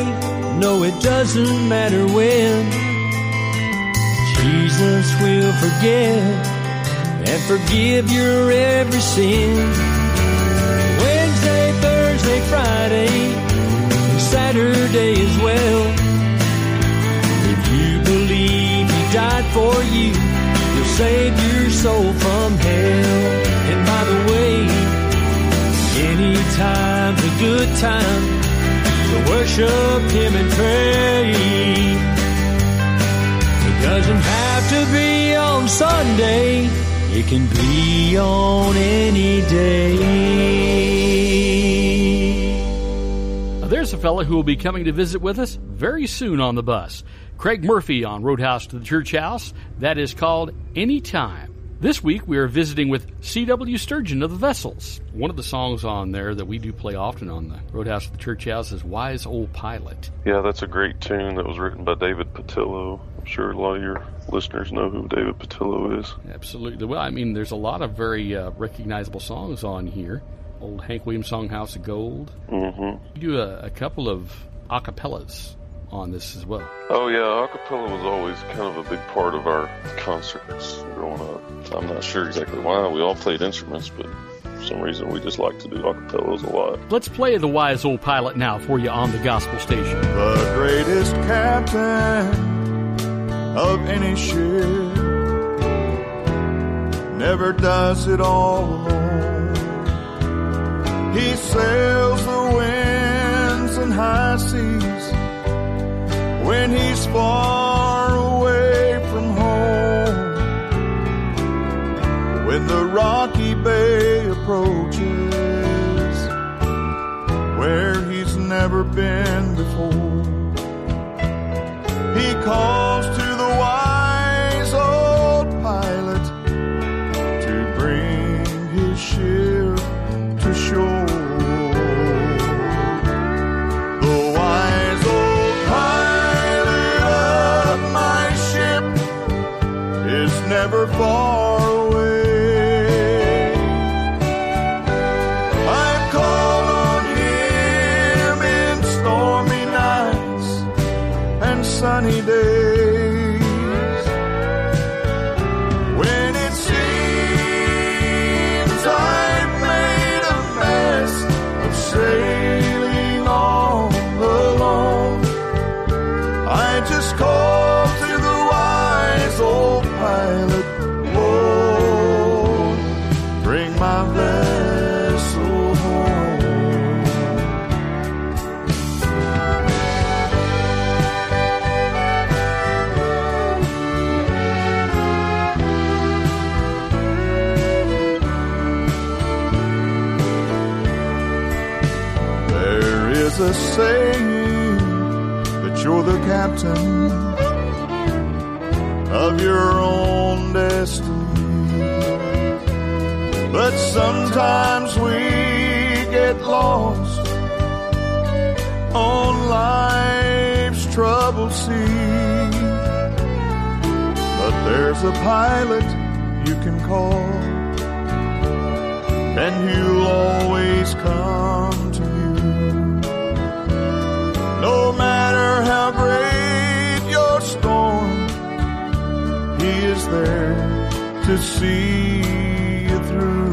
no, it doesn't matter when. Jesus will forgive and forgive your every sin. Wednesday, Thursday, Friday, Saturday as well. If you believe he died for you, he'll save your soul from hell. And by the way, any time's a good time to worship him and pray. It doesn't have to be on Sunday, it can be on any day. There's a fellow who will be coming to visit with us very soon on the bus. Craig Murphy on Roadhouse to the Church House. That is called Anytime. This week we are visiting with C.W. Sturgeon of The Vessels. One of the songs on there that we do play often on the Roadhouse to the Church House is Wise Old Pilot. Yeah, that's a great tune that was written by David Patillo. I'm sure a lot of your listeners know who David Patillo is. Absolutely. Well, I mean, there's a lot of very recognizable songs on here. Old Hank Williams song, House of Gold. Mm-hmm. You do a couple of acapellas on this as well. Oh, yeah. Acapella was always kind of a big part of our concerts growing up. I'm not sure exactly why. We all played instruments, but for some reason we just like to do acapellas a lot. Let's play The Wise Old Pilot now for you on the Gospel Station. The greatest captain of any ship never does it all alone. He sails the winds and high seas when he's far away from home. When the rocky bay approaches, where he's never been before, he calls to the wise old pilot to bring his ship to shore. Never far away. I call on him in stormy nights and sunny days. When it seems I've made a mess of sailing all alone, I just call to the wise old pilot. A saying that you're the captain of your own destiny, but sometimes we get lost on life's troubled sea. But there's a pilot you can call, and he'll always come to you. No matter how great your storm, he is there to see you through.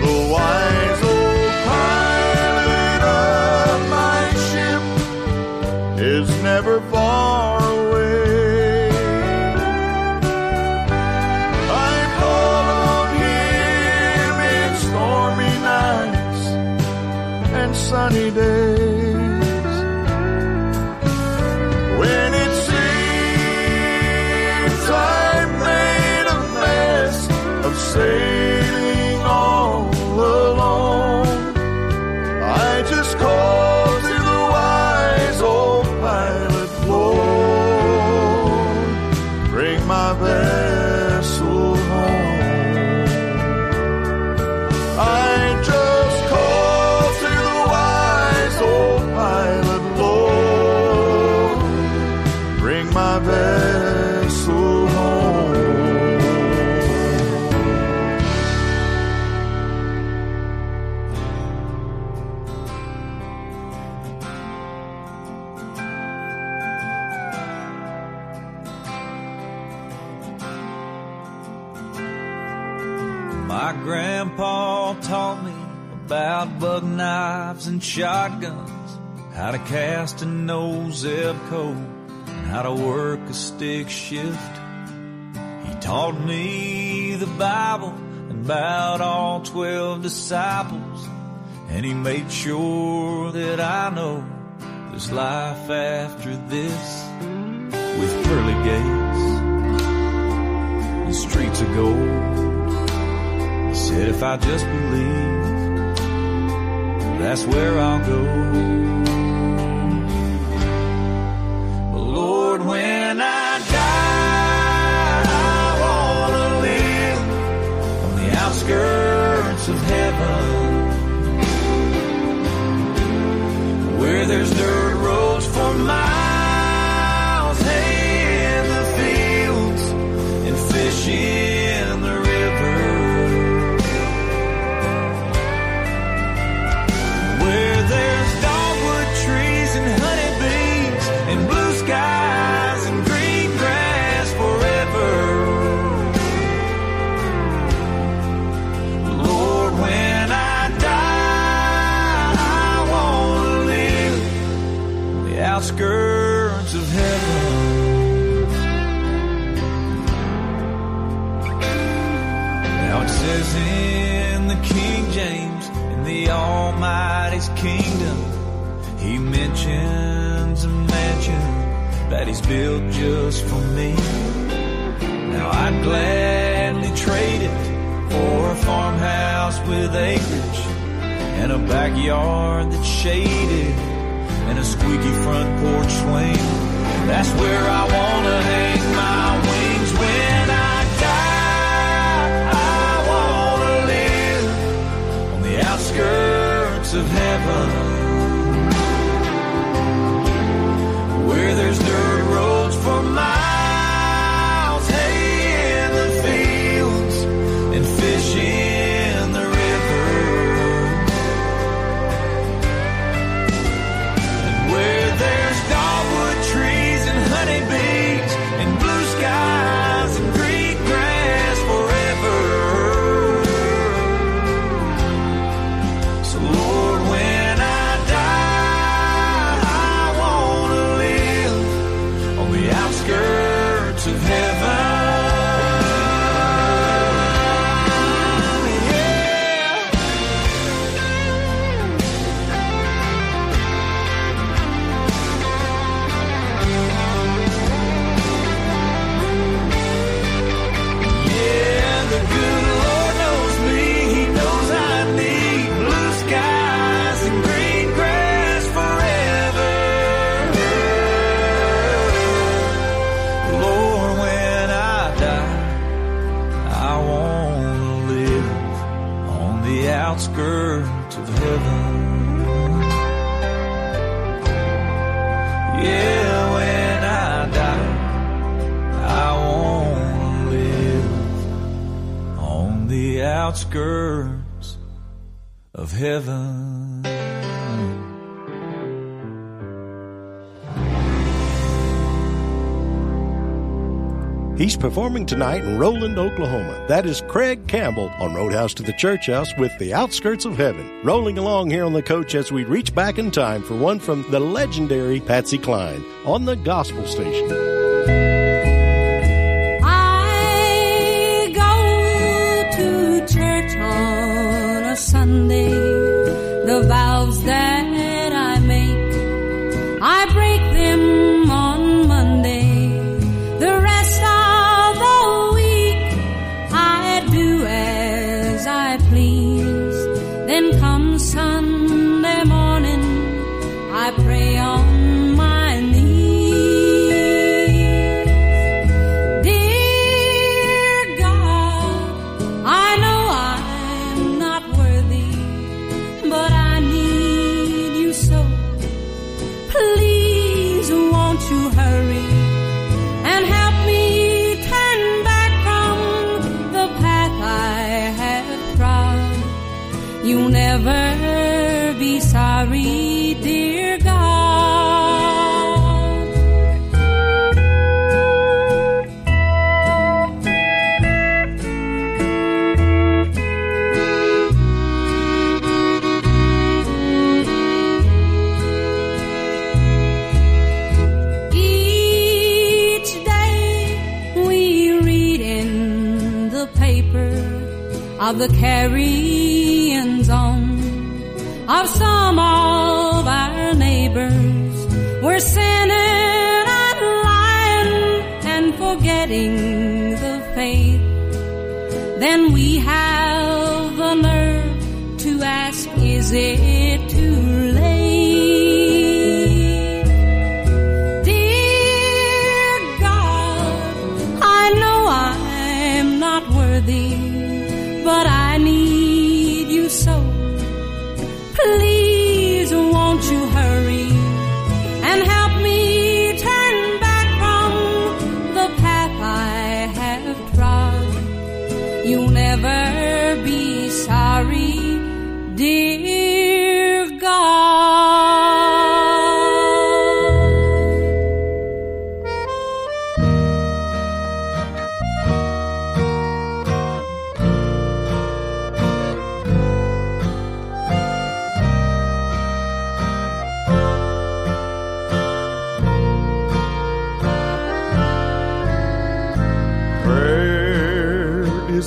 The wise old pilot of my ship is never far away. sunny days when it seems I've made a mess of sailing all alone. I just call to the wise old pilot, Lord, bring my vessel home. My grandpa taught me about buck knives and shotguns, how to cast an no zip code, and how to work a stick shift. He taught me the Bible and about all 12 disciples, and he made sure that I know there's life after this, with pearly gates and streets of gold. Said if I just believe, that's where I'll go. But Lord, when I die, I wanna live on the outskirts of heaven, where there's dirt roads for miles, hay in the fields, and fish in the river. There's dogwood trees and honeybees and blue skies and green grass forever. Lord, when I die, I want to live on the outskirts of heaven. Now it says in the King James, in the Almighty's kingdom, he mentions a mansion that he's built just for me. Now I'd gladly trade it for a farmhouse with acreage and a backyard that's shaded and a squeaky front porch swing. That's where I want to hang my wings when I die. Outskirts of heaven, where there's dirt roads for miles, hay in the fields, and fish in the river, and where there's dogwood trees and honeybees and blue skies and green grass forever. Outskirts of heaven. Yeah, when I die, I won't live on the outskirts of heaven. He's performing tonight in Roland, Oklahoma. That is Craig Campbell on Roadhouse to the Church House with The Outskirts of Heaven. Rolling along here on the coach as we reach back in time for one from the legendary Patsy Cline on the Gospel Station. I go to church on a Sunday, the vows that I please. Then come Sunday morning, I pray on my knees. Dear God, I know I'm not worthy, but I need you so. Please, won't you hurry and help me turn back from the path I have trod. You'll never be sorry, dear. Of the carryings on of some of our neighbors, we're sinning and lying and forgetting the faith. Then we have the nerve to ask, is it too late? Dear God, I know I'm not worthy, but I need you so. Please, won't you hurry and help me turn back from the path I have trod. You'll never be sorry, dear God.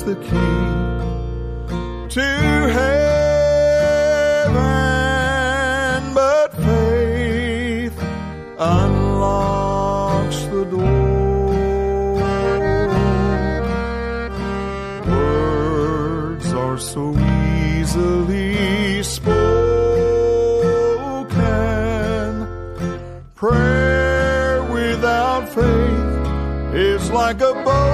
The key to heaven, but faith unlocks the door. Words are so easily spoken. Prayer without faith is like a boat.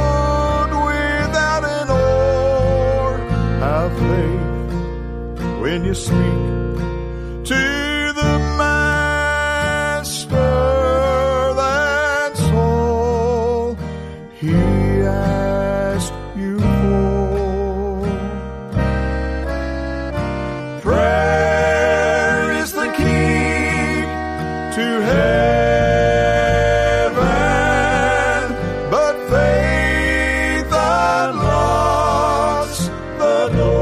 When you speak to the Master, that's all He asked you for. Prayer is the key to heaven, but faith unlocks the door.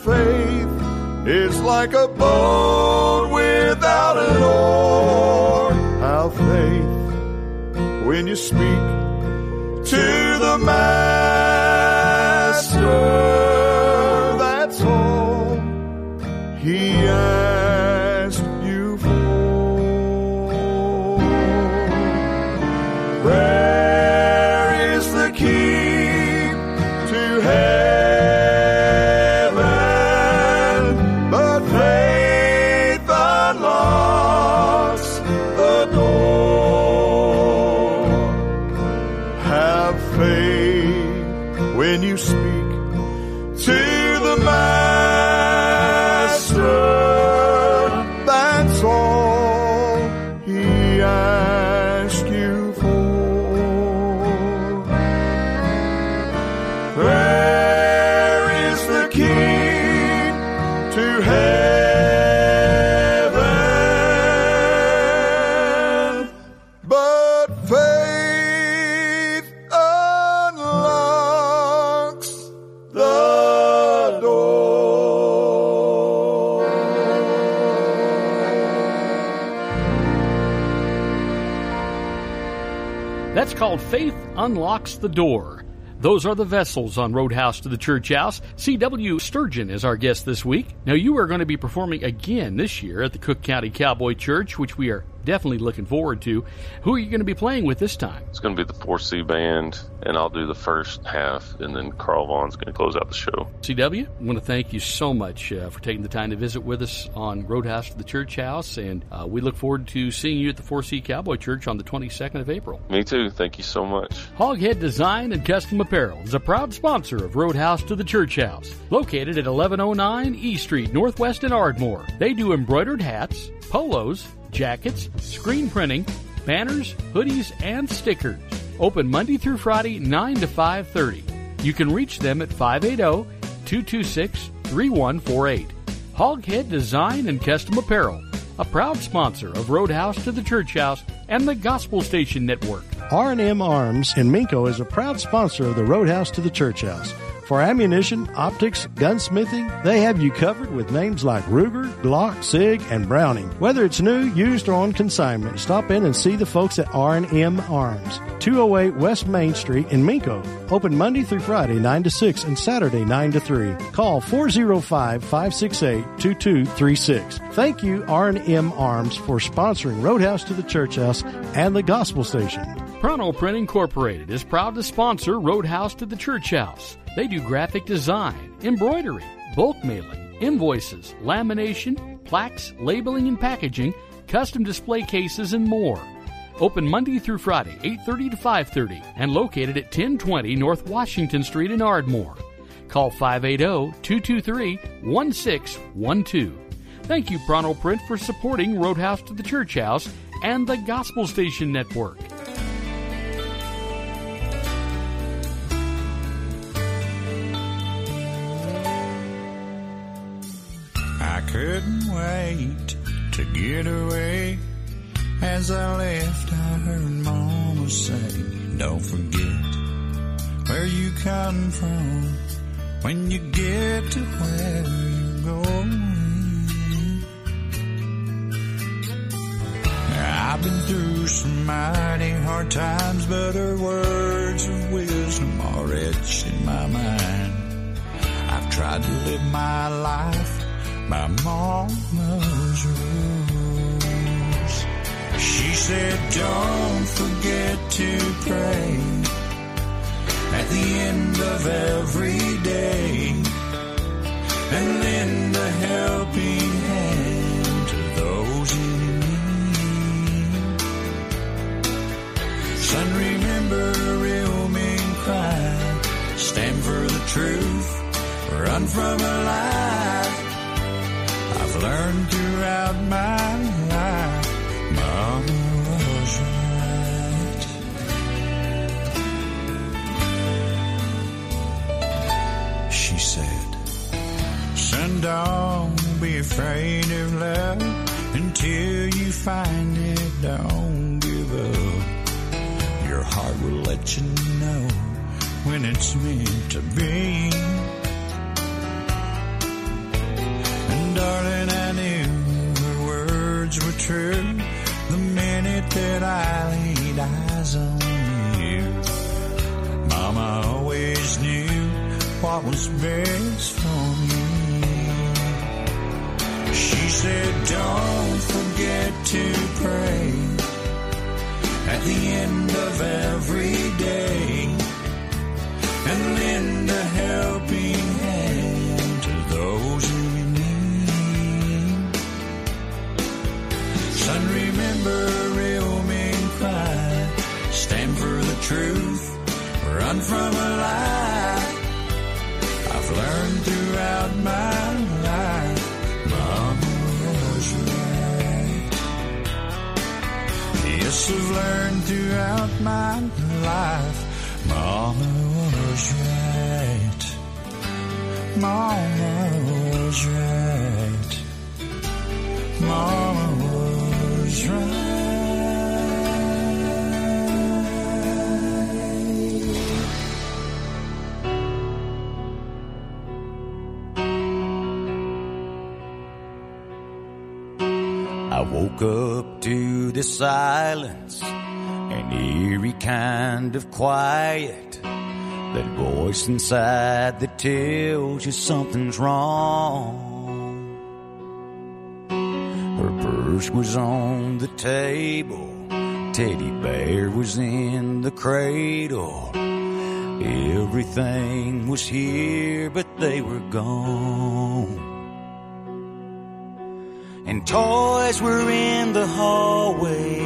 Faith is like a boat without an oar. How faith when you speak to the Master. That's all He asked you for. There is the key to heaven, but faith unlocks the door. Have faith when you speak to the Master. That's all He asked you for. Prayer is the key to heaven, but faith unlocks the door. That's called Faith Unlocks the Door. Those are the Vessels on Roadhouse to the Church House. C.W. Sturgeon is our guest this week. Now, you are going to be performing again this year at the Cook County Cowboy Church, which we are definitely looking forward to. Who are you going to be playing with this time? It's going to be the 4C band, and I'll do the first half, and then Carl Vaughn's going to close out the show. C.W., I want to thank you so much for taking the time to visit with us on Roadhouse to the Church House, and we look forward to seeing you at the 4C Cowboy Church on the 22nd of April. Me too. Thank you so much. Hoghead Design and Custom Apparel is a proud sponsor of Roadhouse to the Church House, located at 1109 E Street, Northwest in Ardmore. They do embroidered hats, polos, jackets, screen printing, banners, hoodies, and stickers. Open Monday through Friday, 9 to 5:30. You can reach them at 580-226-3148. Hoghead Design and Custom Apparel, a proud sponsor of Roadhouse to the Church House and the Gospel Station Network. R&M Arms in Minko is a proud sponsor of the Roadhouse to the Church House. For ammunition, optics, gunsmithing, they have you covered with names like Ruger, Glock, SIG, and Browning. Whether it's new, used, or on consignment, stop in and see the folks at R&M Arms, 208 West Main Street in Minko. Open Monday through Friday, 9 to 6, and Saturday, 9 to 3. Call 405-568-2236. Thank you, R&M Arms, for sponsoring Roadhouse to the Church House and the Gospel Station. Pronto Print Incorporated is proud to sponsor Roadhouse to the Church House. They do graphic design, embroidery, bulk mailing, invoices, lamination, plaques, labeling and packaging, custom display cases, and more. Open Monday through Friday, 8:30 to 5:30, and located at 1020 North Washington Street in Ardmore. Call 580-223-1612. Thank you, Pronto Print, for supporting Roadhouse to the Church House and the Gospel Station Network. I couldn't wait to get away. As I left, I heard Mama say, don't forget where you come from when you get to where you're going. I've been through some mighty hard times, but her words of wisdom are etched in my mind. I've tried to live my life my mama's rules. She said, don't forget to pray at the end of every day, and lend a helping hand to those in need. Son, remember real men cry, stand for the truth, run from a lie. I've learned throughout my life, Mama was right. She said, son, don't be afraid of love until you find it. Don't give up. Your heart will let you know when it's meant to be. Darling, I knew her words were true the minute that I God was best for me. She said, don't forget to pray at the end of every day, and lend a helping hand to those in need. Son, remember real men cry, stand for the truth, run from a lie. I've learned throughout my life, Mama was right. Yes, I've learned throughout my life, Mama was right. Mama was right. Mama was right. Woke up to the silence, an eerie kind of quiet. That voice inside that tells you something's wrong. Her purse was on the table, teddy bear was in the cradle. Everything was here, but they were gone. And toys were in the hallway,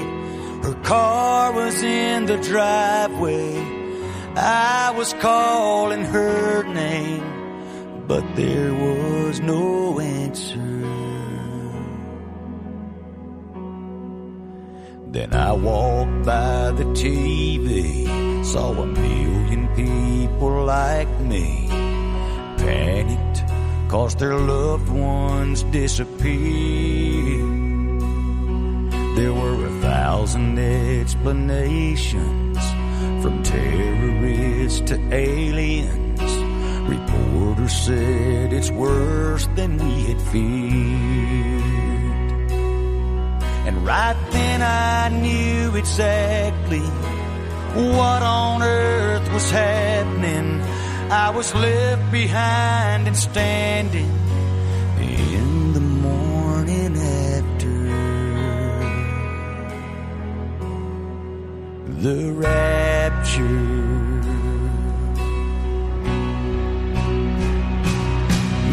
her car was in the driveway. I was calling her name, but there was no answer. Then I walked by the TV, saw a million people like me, panicked 'cause their loved ones disappeared. There were 1,000 explanations, from terrorists to aliens. Reporters said it's worse than we had feared. And right then I knew exactly what on earth was happening. I was left behind and standing in the morning after the rapture.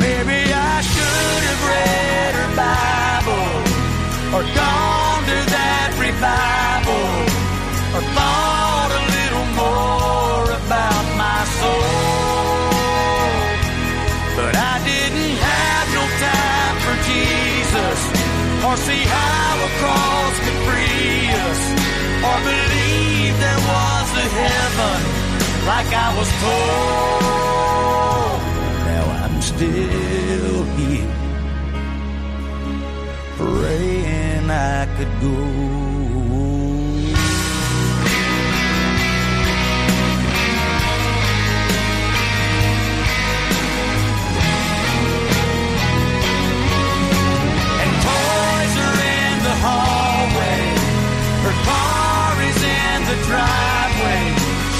Maybe I should have read her Bible, or gone to that revival, or thought a little more about my soul. Or see how a cross could free us, or believe there was a heaven like I was told. Now I'm still here, praying I could go. Hallway, her car is in the driveway.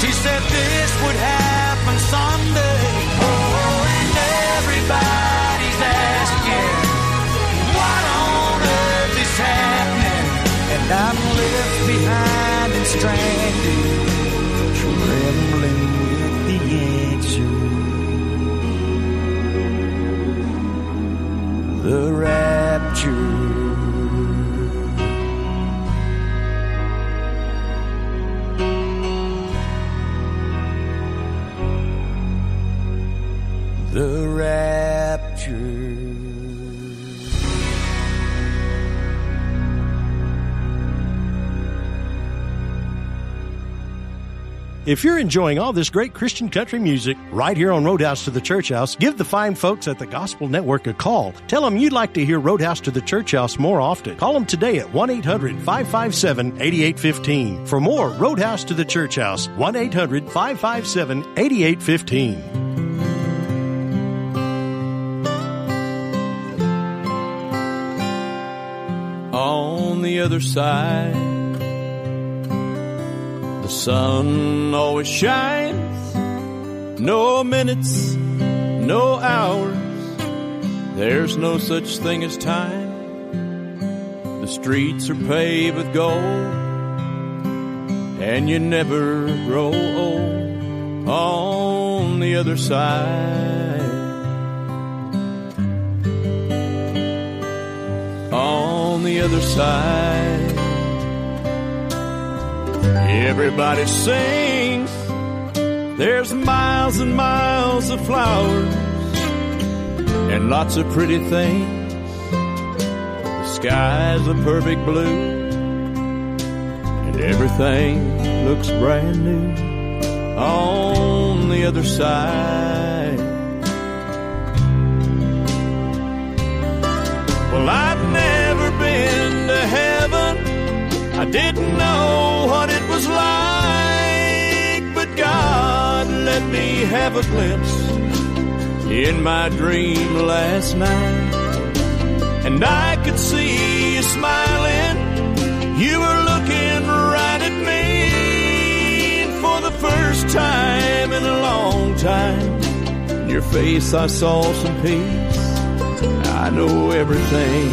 She said this would happen someday. Oh, and everybody's asking what on earth is happening, and I'm left behind and stranded, trembling with the answer. The rapture. The rapture. If you're enjoying all this great Christian country music right here on Roadhouse to the Church House, give the fine folks at the Gospel Network a call. Tell them you'd like to hear Roadhouse to the Church House more often. Call them today at 1-800-557-8815. For more Roadhouse to the Church House, 1-800-557-8815. On the other side, the sun always shines. No minutes no hours, there's no such thing as time. The streets are paved with gold, and you never grow old on the other side. On the other side. Everybody sings. There's miles and miles of flowers and lots of pretty things. The sky's a perfect blue, everything looks brand new on the other side. Well, I'd never been to heaven, I didn't know what it was like, but God let me have a glimpse in my dream last night, and I could see you smiling, you were looking right at me. For the first time in a long time, in your face I saw some peace. I know everything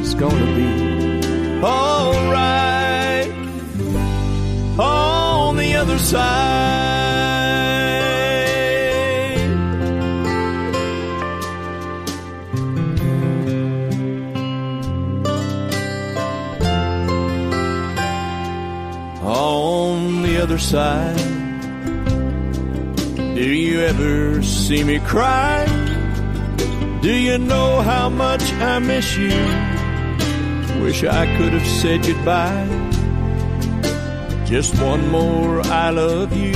is gonna be alright on the other side. On the other side. Do you ever see me cry? Do you know how much I miss you? Wish I could have said goodbye, just one more I love you.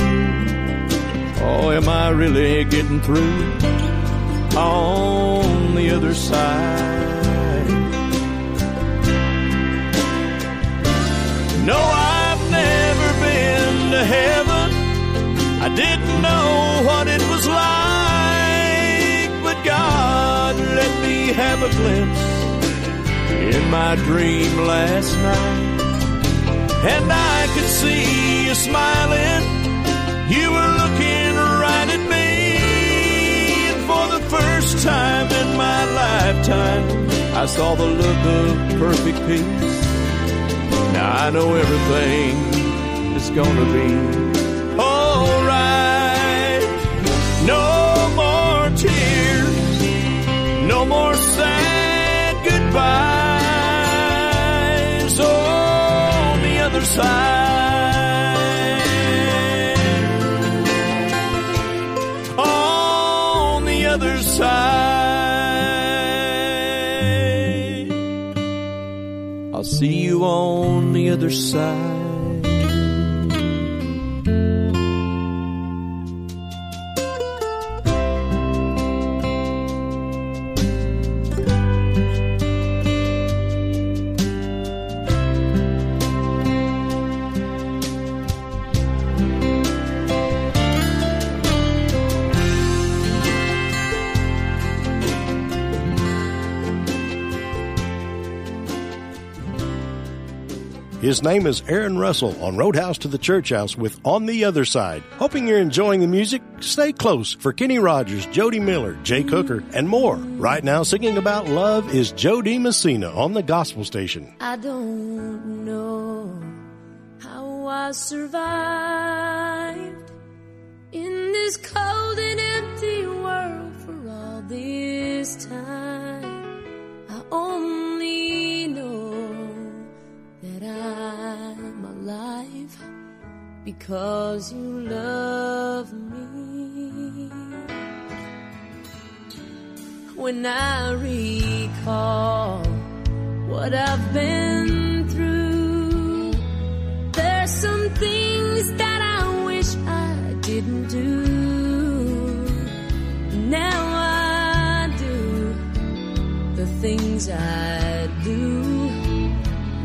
Oh, am I really getting through on the other side? No, I've never been to heaven, I didn't know what it was like, but God let me have a glimpse in my dream last night, and I could see you smiling, you were looking right at me, and for the first time in my lifetime I saw the look of perfect peace. Now I know everything is gonna be alright. No more tears, no more sad goodbyes on the other side. On the other side. I'll see you on the other side. His name is Aaron Russell on Roadhouse to the Church House with On the Other Side. Hoping you're enjoying the music. Stay close for Kenny Rogers, Jody Miller, Jay Cooker, and more. Right now, singing about love is Jody Messina on the Gospel Station. I don't know how I survived in this cold and empty world for all this time. I only know that I'm alive because you love me. When I recall what I've been through, there's some things that I wish I didn't do. Now I do the things I do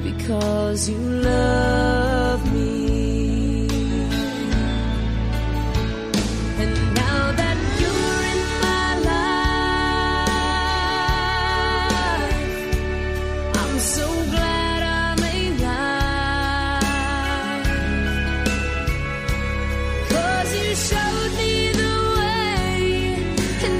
because you love me. And now that you're in my life, I'm so glad I'm alive, 'cause you showed me the way. And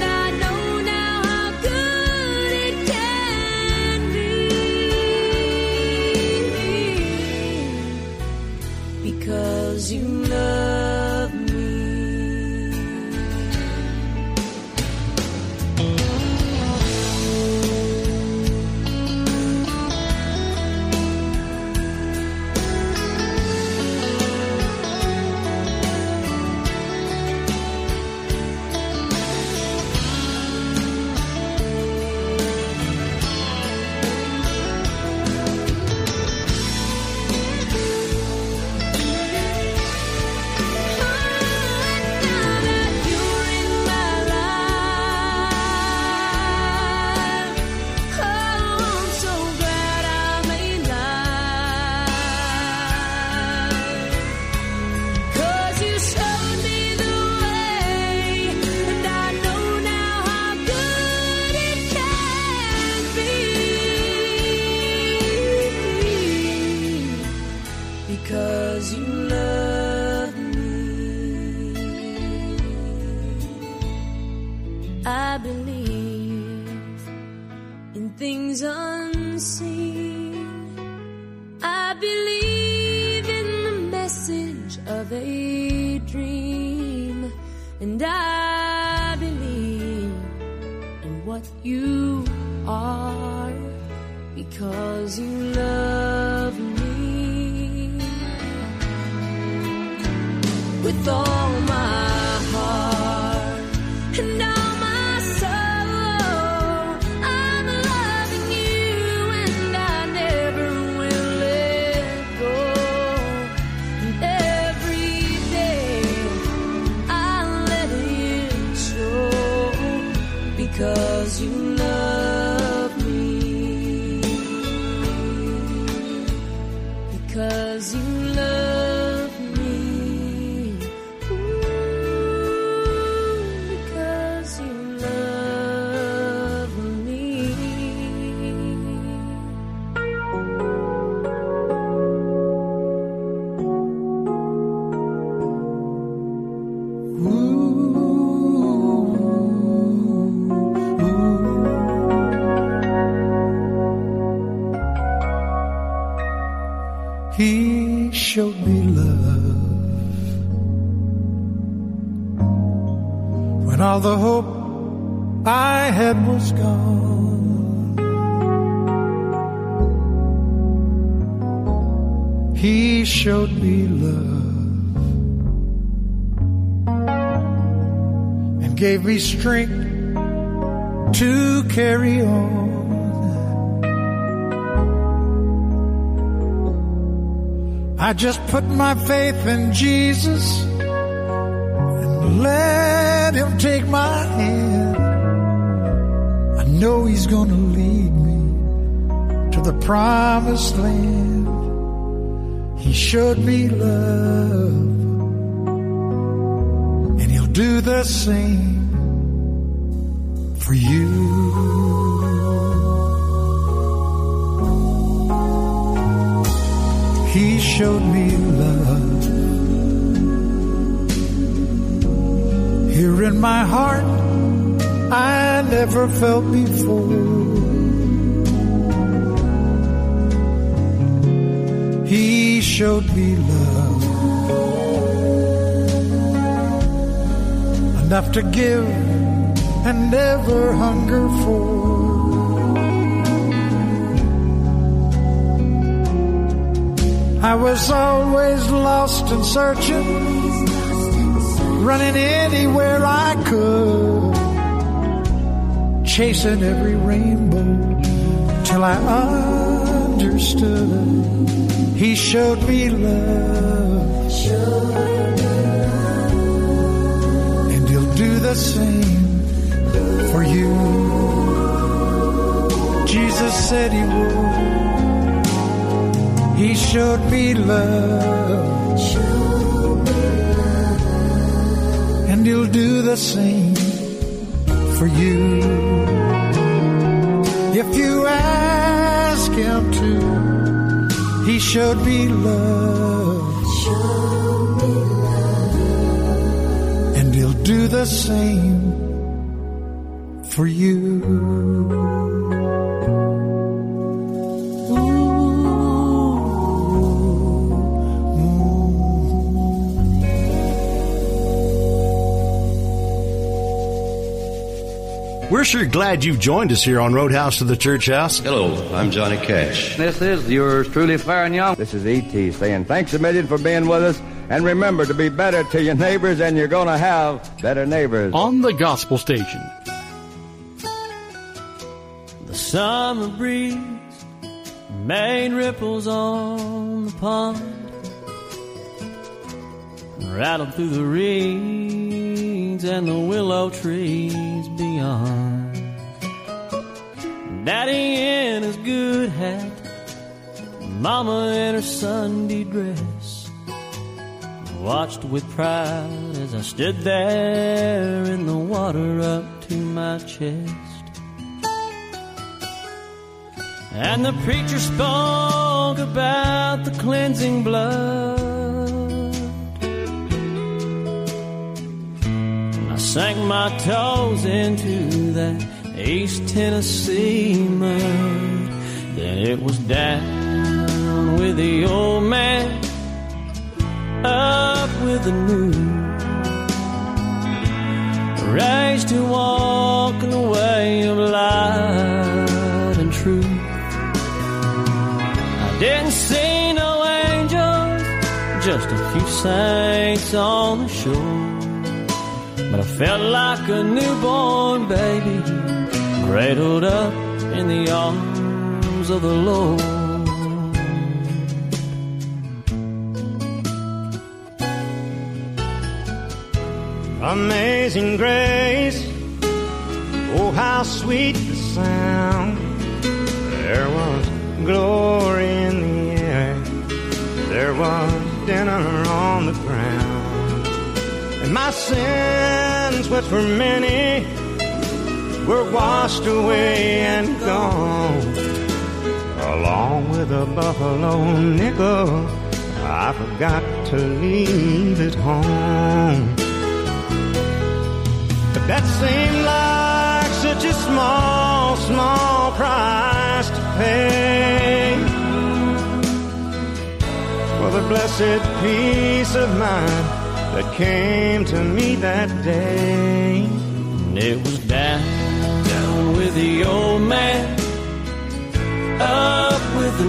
because you love me. I believe in things unseen. I believe in the message of a dream, and I believe in what you are because you love me. With all my heart and all my soul, I'm loving you and I never will let go. And every day I let it show because you love me. Because you showed me love when all the hope I had was gone. He showed me love and gave me strength to carry on. I just put my faith in Jesus and let him take my hand. I know he's gonna lead me to the promised land. He showed me love, and he'll do the same for you. He showed me love here in my heart I never felt before. He showed me love enough to give and never hunger for. I was always lost and searching, running anywhere I could, chasing every rainbow till I understood. He showed me love, and he'll do the same for you. Jesus said he would. He showed me love, and he'll do the same for you. If you ask him to, he showed me love, and he'll do the same for you. We're sure glad you've joined us here on Roadhouse to the Church House. Hello, I'm Johnny Cash. This is yours truly, fair and young. This is E.T. saying thanks a million for being with us. And remember to be better to your neighbors, and you're going to have better neighbors. On the Gospel Station. The summer breeze, Maine ripples on the pond, rattled through the reeds and the willow trees beyond. Daddy in his good hat, Mama in her Sunday dress, watched with pride as I stood there in the water up to my chest. And the preacher spoke about the cleansing blood sank my toes into that East Tennessee mud. Then it was down with the old man, up with the new, raised to walk in the way of light and truth. I didn't see no angels, just a few saints on the shore, but I felt like a newborn baby, cradled up in the arms of the Lord. Amazing grace, oh how sweet the sound. There was glory in the air, there was dinner on the ground. And my sins, which for many were washed away and gone, along with a buffalo nickel I forgot to leave at home. That seemed like such a small, small price to pay for the blessed peace of mind that came to me that day. And it was down with the old man, up with the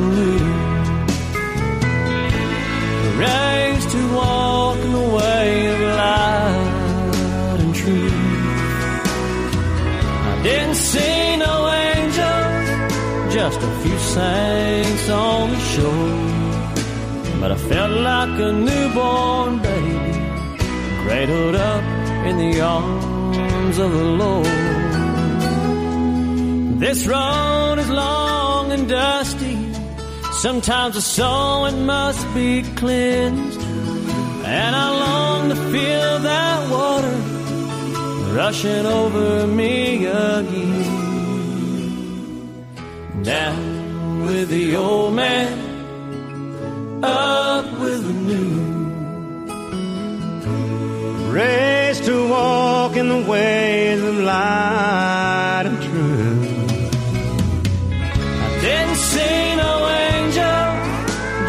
new, raised to walk in the way of light and truth. Didn't see no angels, just a few saints on the shore, but I felt like a newborn baby, cradled up in the arms of the Lord. This road is long and dusty, sometimes the soul it must be cleansed, and I long to feel that water rushing over me again. Down with the old man, up with the new, raised to walk in the ways of light and truth. I didn't see no angel,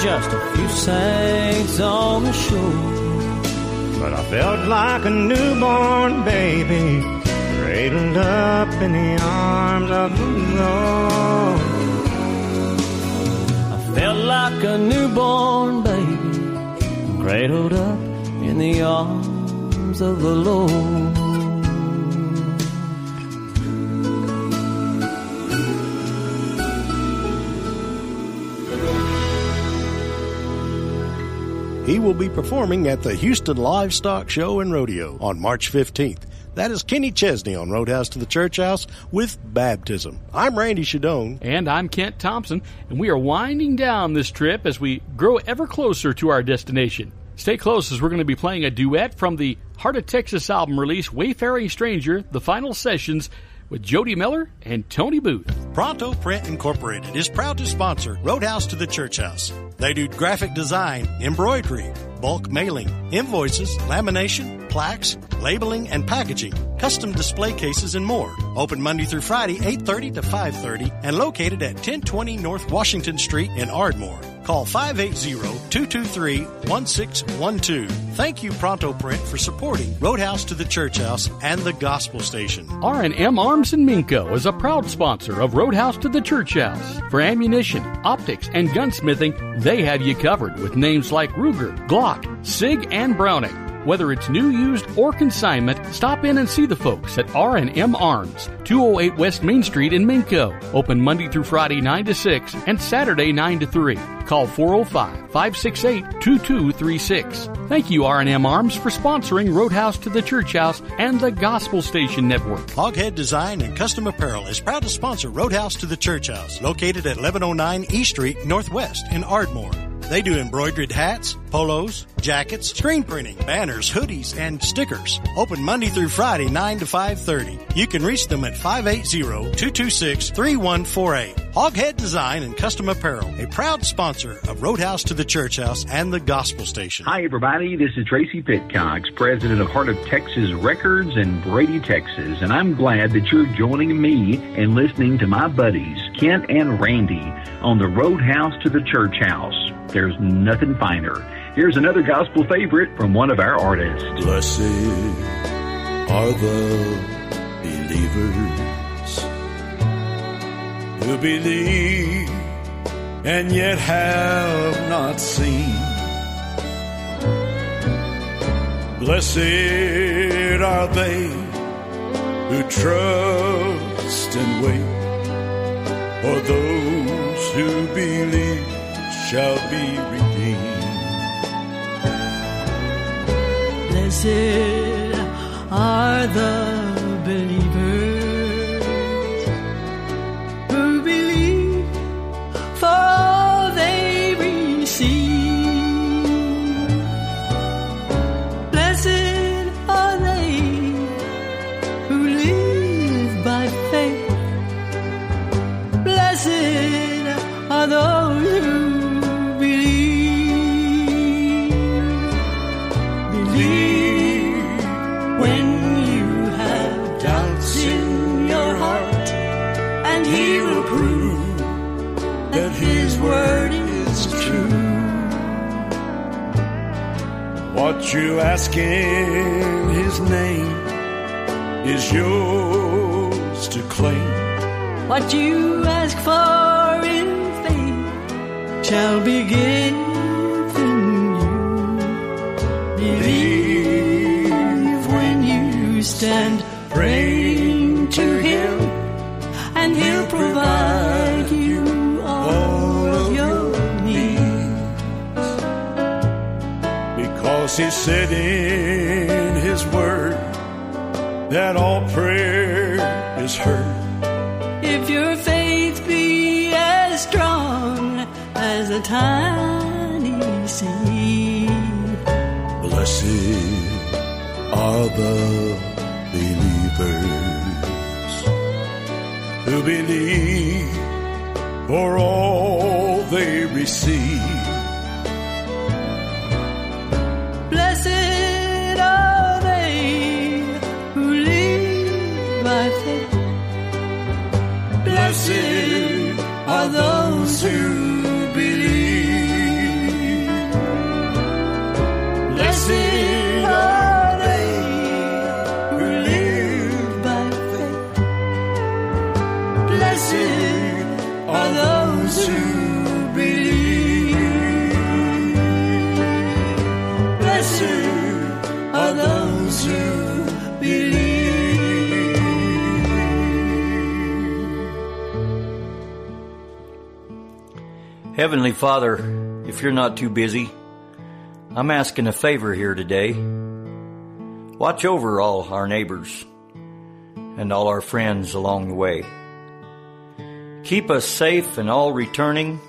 just a few saints on the shore, but I felt like a newborn baby, cradled up in the arms of the Lord. I felt like a newborn baby, cradled up in the arms of the Lord. He will be performing at the Houston Livestock Show and Rodeo on March 15th. That is Kenny Chesney on Roadhouse to the Church House with Baptism. I'm Randy Shadoan. And I'm Kent Thompson. And we are winding down this trip as we grow ever closer to our destination. Stay close as we're going to be playing a duet from the Heart of Texas album release, Wayfaring Stranger, The Final Sessions, with Jody Miller and Tony Booth. Pronto Print Incorporated is proud to sponsor Roadhouse to the Church House. They do graphic design, embroidery, bulk mailing, invoices, lamination, plaques, labeling and packaging, custom display cases and more. Open Monday through Friday, 8:30 to 5:30 and located at 1020 North Washington Street in Ardmore. Call 580-223-1612. Thank you, Pronto Print, for supporting Roadhouse to the Church House and the Gospel Station. R&M Arms in Minko is a proud sponsor of Roadhouse to the Church House. For ammunition, optics, and gunsmithing, they have you covered with names like Ruger, Glock, SIG, and Browning. Whether it's new, used, or consignment, stop in and see the folks at R&M Arms, 208 West Main Street in Minko. Open Monday through Friday, 9 to 6, and Saturday, 9 to 3. Call 405-568-2236. Thank you, R&M Arms, for sponsoring Roadhouse to the Church House and the Gospel Station Network. Hoghead Design and Custom Apparel is proud to sponsor Roadhouse to the Church House, located at 1109 E Street Northwest in Ardmore. They do embroidered hats, polos, jackets, screen printing, banners, hoodies, and stickers. Open Monday through Friday, 9 to 5:30. You can reach them at 580-226-3148. Hoghead Design and Custom Apparel, a proud sponsor of Roadhouse to the Church House and the Gospel Station. Hi, everybody. This is Tracy Pitcox, president of Heart of Texas Records in Brady, Texas, and I'm glad that you're joining me and listening to my buddies, Kent and Randy, on the Roadhouse to the Church House. There's nothing finer. Here's another gospel favorite from one of our artists. Blessed are the believers who believe and yet have not seen. Blessed are they who trust and wait, for those who believe shall be redeemed. Blessed are the believers who believe, for they receive. Blessed are they who live by faith. Blessed are those who word is true. What you ask in his name is yours to claim. What you ask for in faith shall be given you. Believe when you stand praying to him, and he'll provide you he said in his word that all prayer is heard. If your faith be as strong as a tiny seed. Blessed are the believers who believe, for all they receive. Blessed are they who live by faith. Blessed are those who believe. Blessed are they who live by faith. Blessed are those who believe. Are those who believe. Heavenly Father, if you're not too busy, I'm asking a favor here today. Watch over all our neighbors and all our friends along the way. Keep us safe and all returning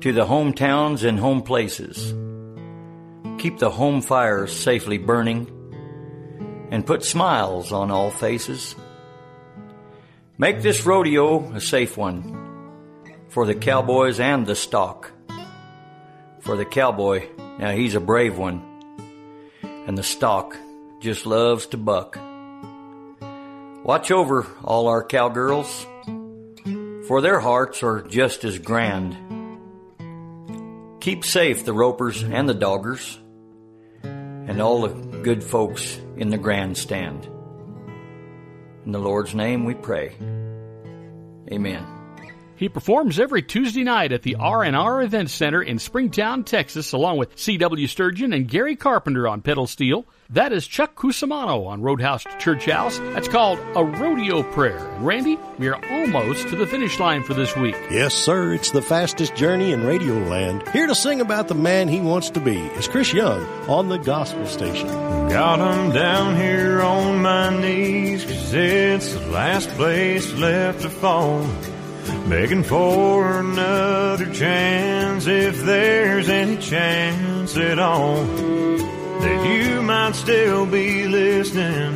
to the hometowns and home places. Keep the home fire safely burning and put smiles on all faces. Make this rodeo a safe one for the cowboys and the stock. For the cowboy, now he's a brave one, and the stock just loves to buck. Watch over all our cowgirls, for their hearts are just as grand. Keep safe the ropers and the doggers, and all the good folks in the grandstand. In the Lord's name we pray. Amen. He performs every Tuesday night at the R&R Event Center in Springtown, Texas, along with C.W. Sturgeon and Gary Carpenter on pedal steel. That is Chuck Cusimano on Roadhouse to Church House. That's called A Rodeo Prayer. Randy, we are almost to the finish line for this week. Yes, sir. It's the fastest journey in radio land. Here to sing about the man he wants to be is Chris Young on the Gospel Station. Got him down here on my knees, 'cause it's the last place left to fall. begging for another chance, if there's any chance at all that you might still be listening,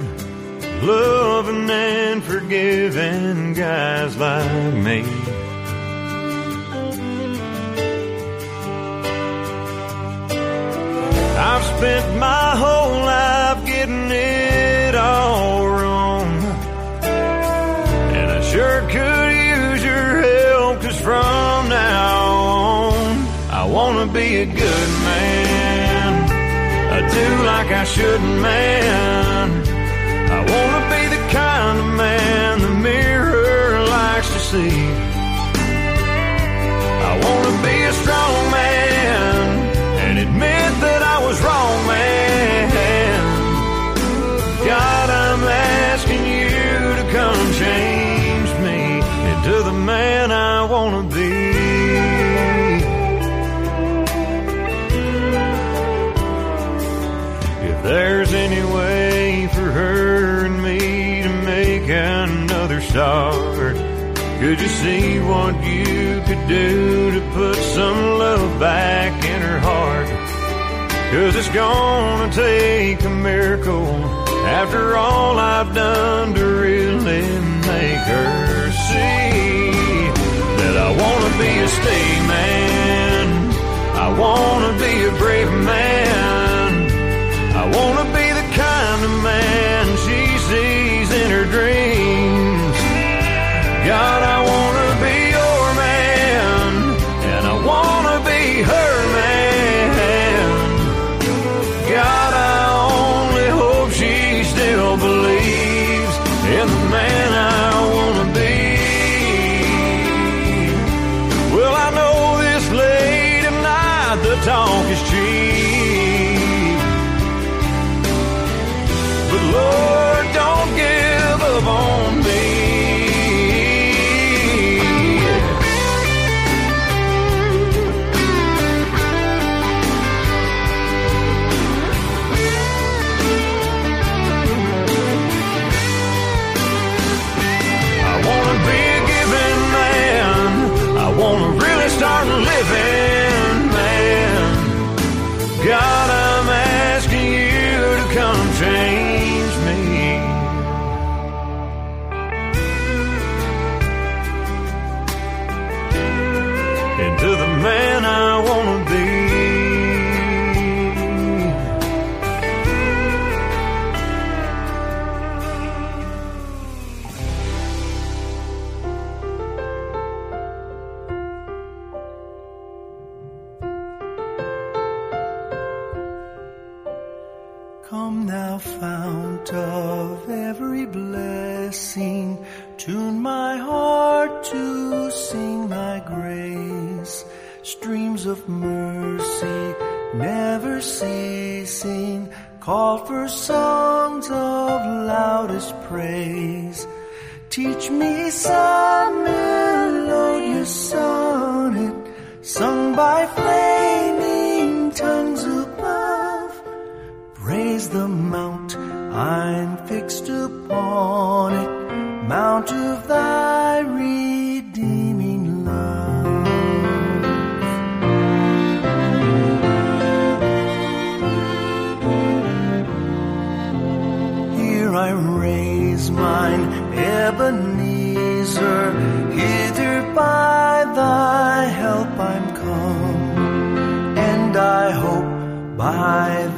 loving and forgiving guys like me. I've spent my whole life getting it all wrong, and I sure could use your help, 'cause from now on I wanna be a good man, I do like I shouldn't, man. I wanna be the kind of man the mirror likes to see. I wanna be a strong man and admit that I was wrong, man. God, I'm asking you to come change me into the man I wanna be. If there's any way for her and me to make another start, could you see what you could do to put some love back in her heart? 'Cause it's gonna take a miracle after all I've done to really make her see that I wanna be a stay man, I wanna be a brave man, I wanna be the kind of man she sees in her dreams. God, I wanna be your man, and I wanna be her man. God, I only hope she still believes in the man I wanna be. Well, I know this late at night the talk is cheap, but Lord, don't give up on me. Start living, man. God, I'm asking you to come change me. Into the man I want to be. Fount of every blessing, tune my heart to sing thy grace. Streams of mercy never ceasing, call for songs of loudest praise. Teach me some melodious sonnet, sung by flaming tongues above. Praise the mount, I'm fixed upon it, mount of thy redeeming love. Here I raise mine Ebenezer, hither by thy help I'm come, and I hope by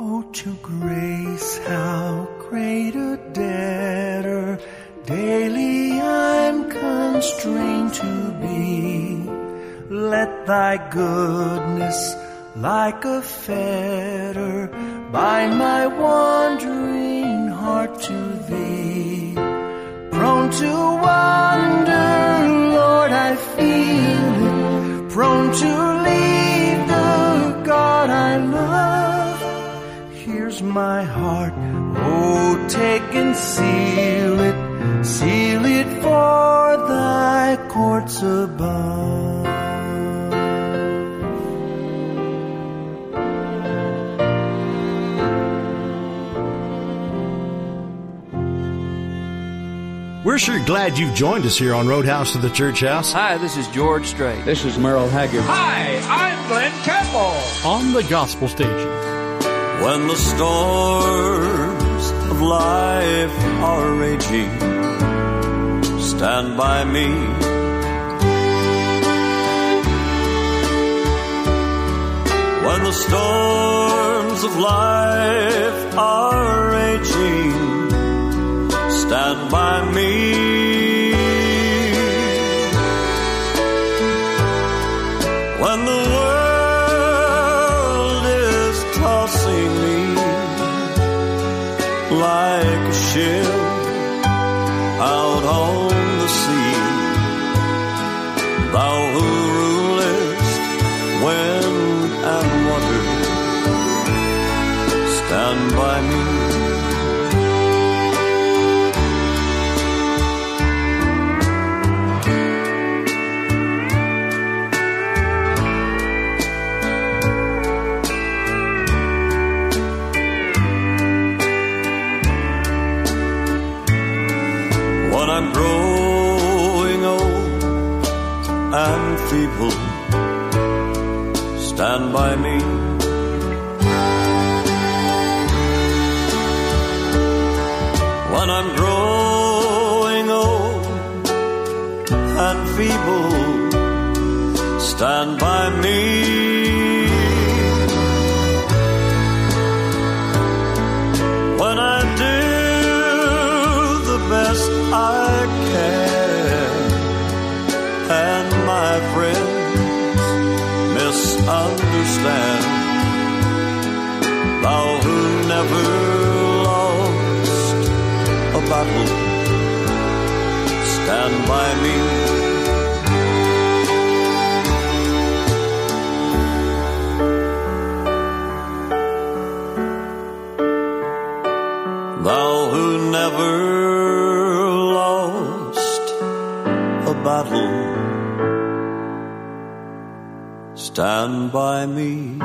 Oh, to grace, how great a debtor daily I'm constrained to be. Let thy goodness, like a fetter, bind my wandering heart to thee. Prone to wander, Lord, I feel it. Prone to leave the God I love. Here's my heart, oh, take and seal it for thy courts above. We're sure glad you've joined us here on Roadhouse to the Church House. Hi, this is George Strait. This is Merle Haggard. Hi, I'm Glenn Campbell. On the Gospel Station. When the storms of life are raging, stand by me. When the storms of life are raging, stand by me. When the like a ship out on the sea, thou who rulest wind and water, stand by me. I'm growing old and feeble, stand by me. When I'm growing old and feeble, stand by me. When I do the best I my friends misunderstand, thou who never lost a battle, stand by me. Thou who never lost a battle, stand by me.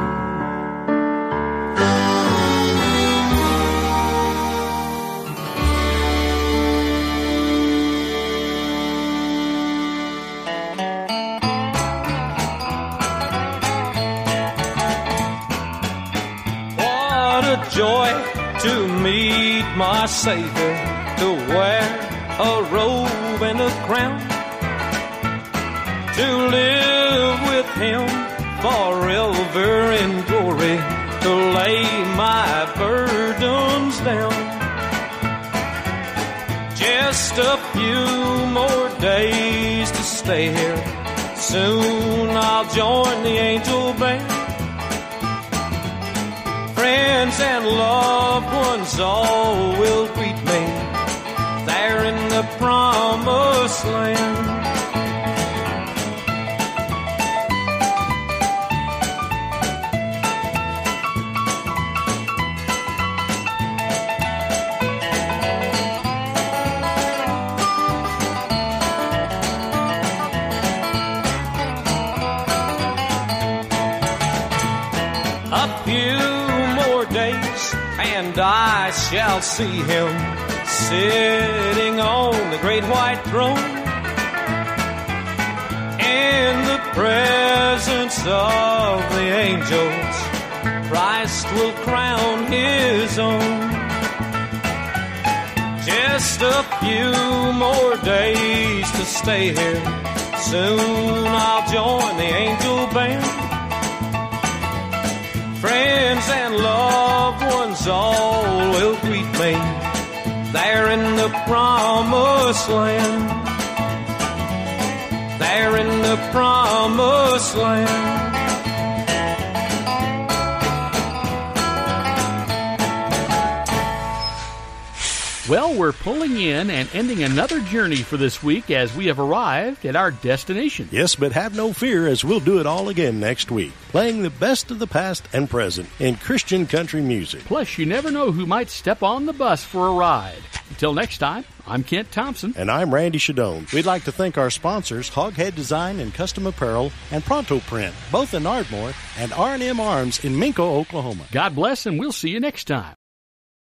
What a joy to meet my Savior, to wear a robe and a crown, to live with Him forever in glory, to lay my burdens down. Just a few more days to stay here, soon I'll join the angel band. Friends and loved ones all will greet me there in the promised land. And I shall see Him sitting on the great white throne, in the presence of the angels, Christ will crown His own. Just a few more days to stay here, soon I'll join the angel band. Friends and loved ones God's all will greet me there in the promised land. There in the promised land. Well, we're pulling in and ending another journey for this week as we have arrived at our destination. Yes, but have no fear as we'll do it all again next week, playing the best of the past and present in Christian country music. Plus, you never know who might step on the bus for a ride. Until next time, I'm Kent Thompson. And I'm Randy Shadoan. We'd like to thank our sponsors, Hoghead Design and Custom Apparel and Pronto Print, both in Ardmore, and R&M Arms in Minko, Oklahoma. God bless, and we'll see you next time.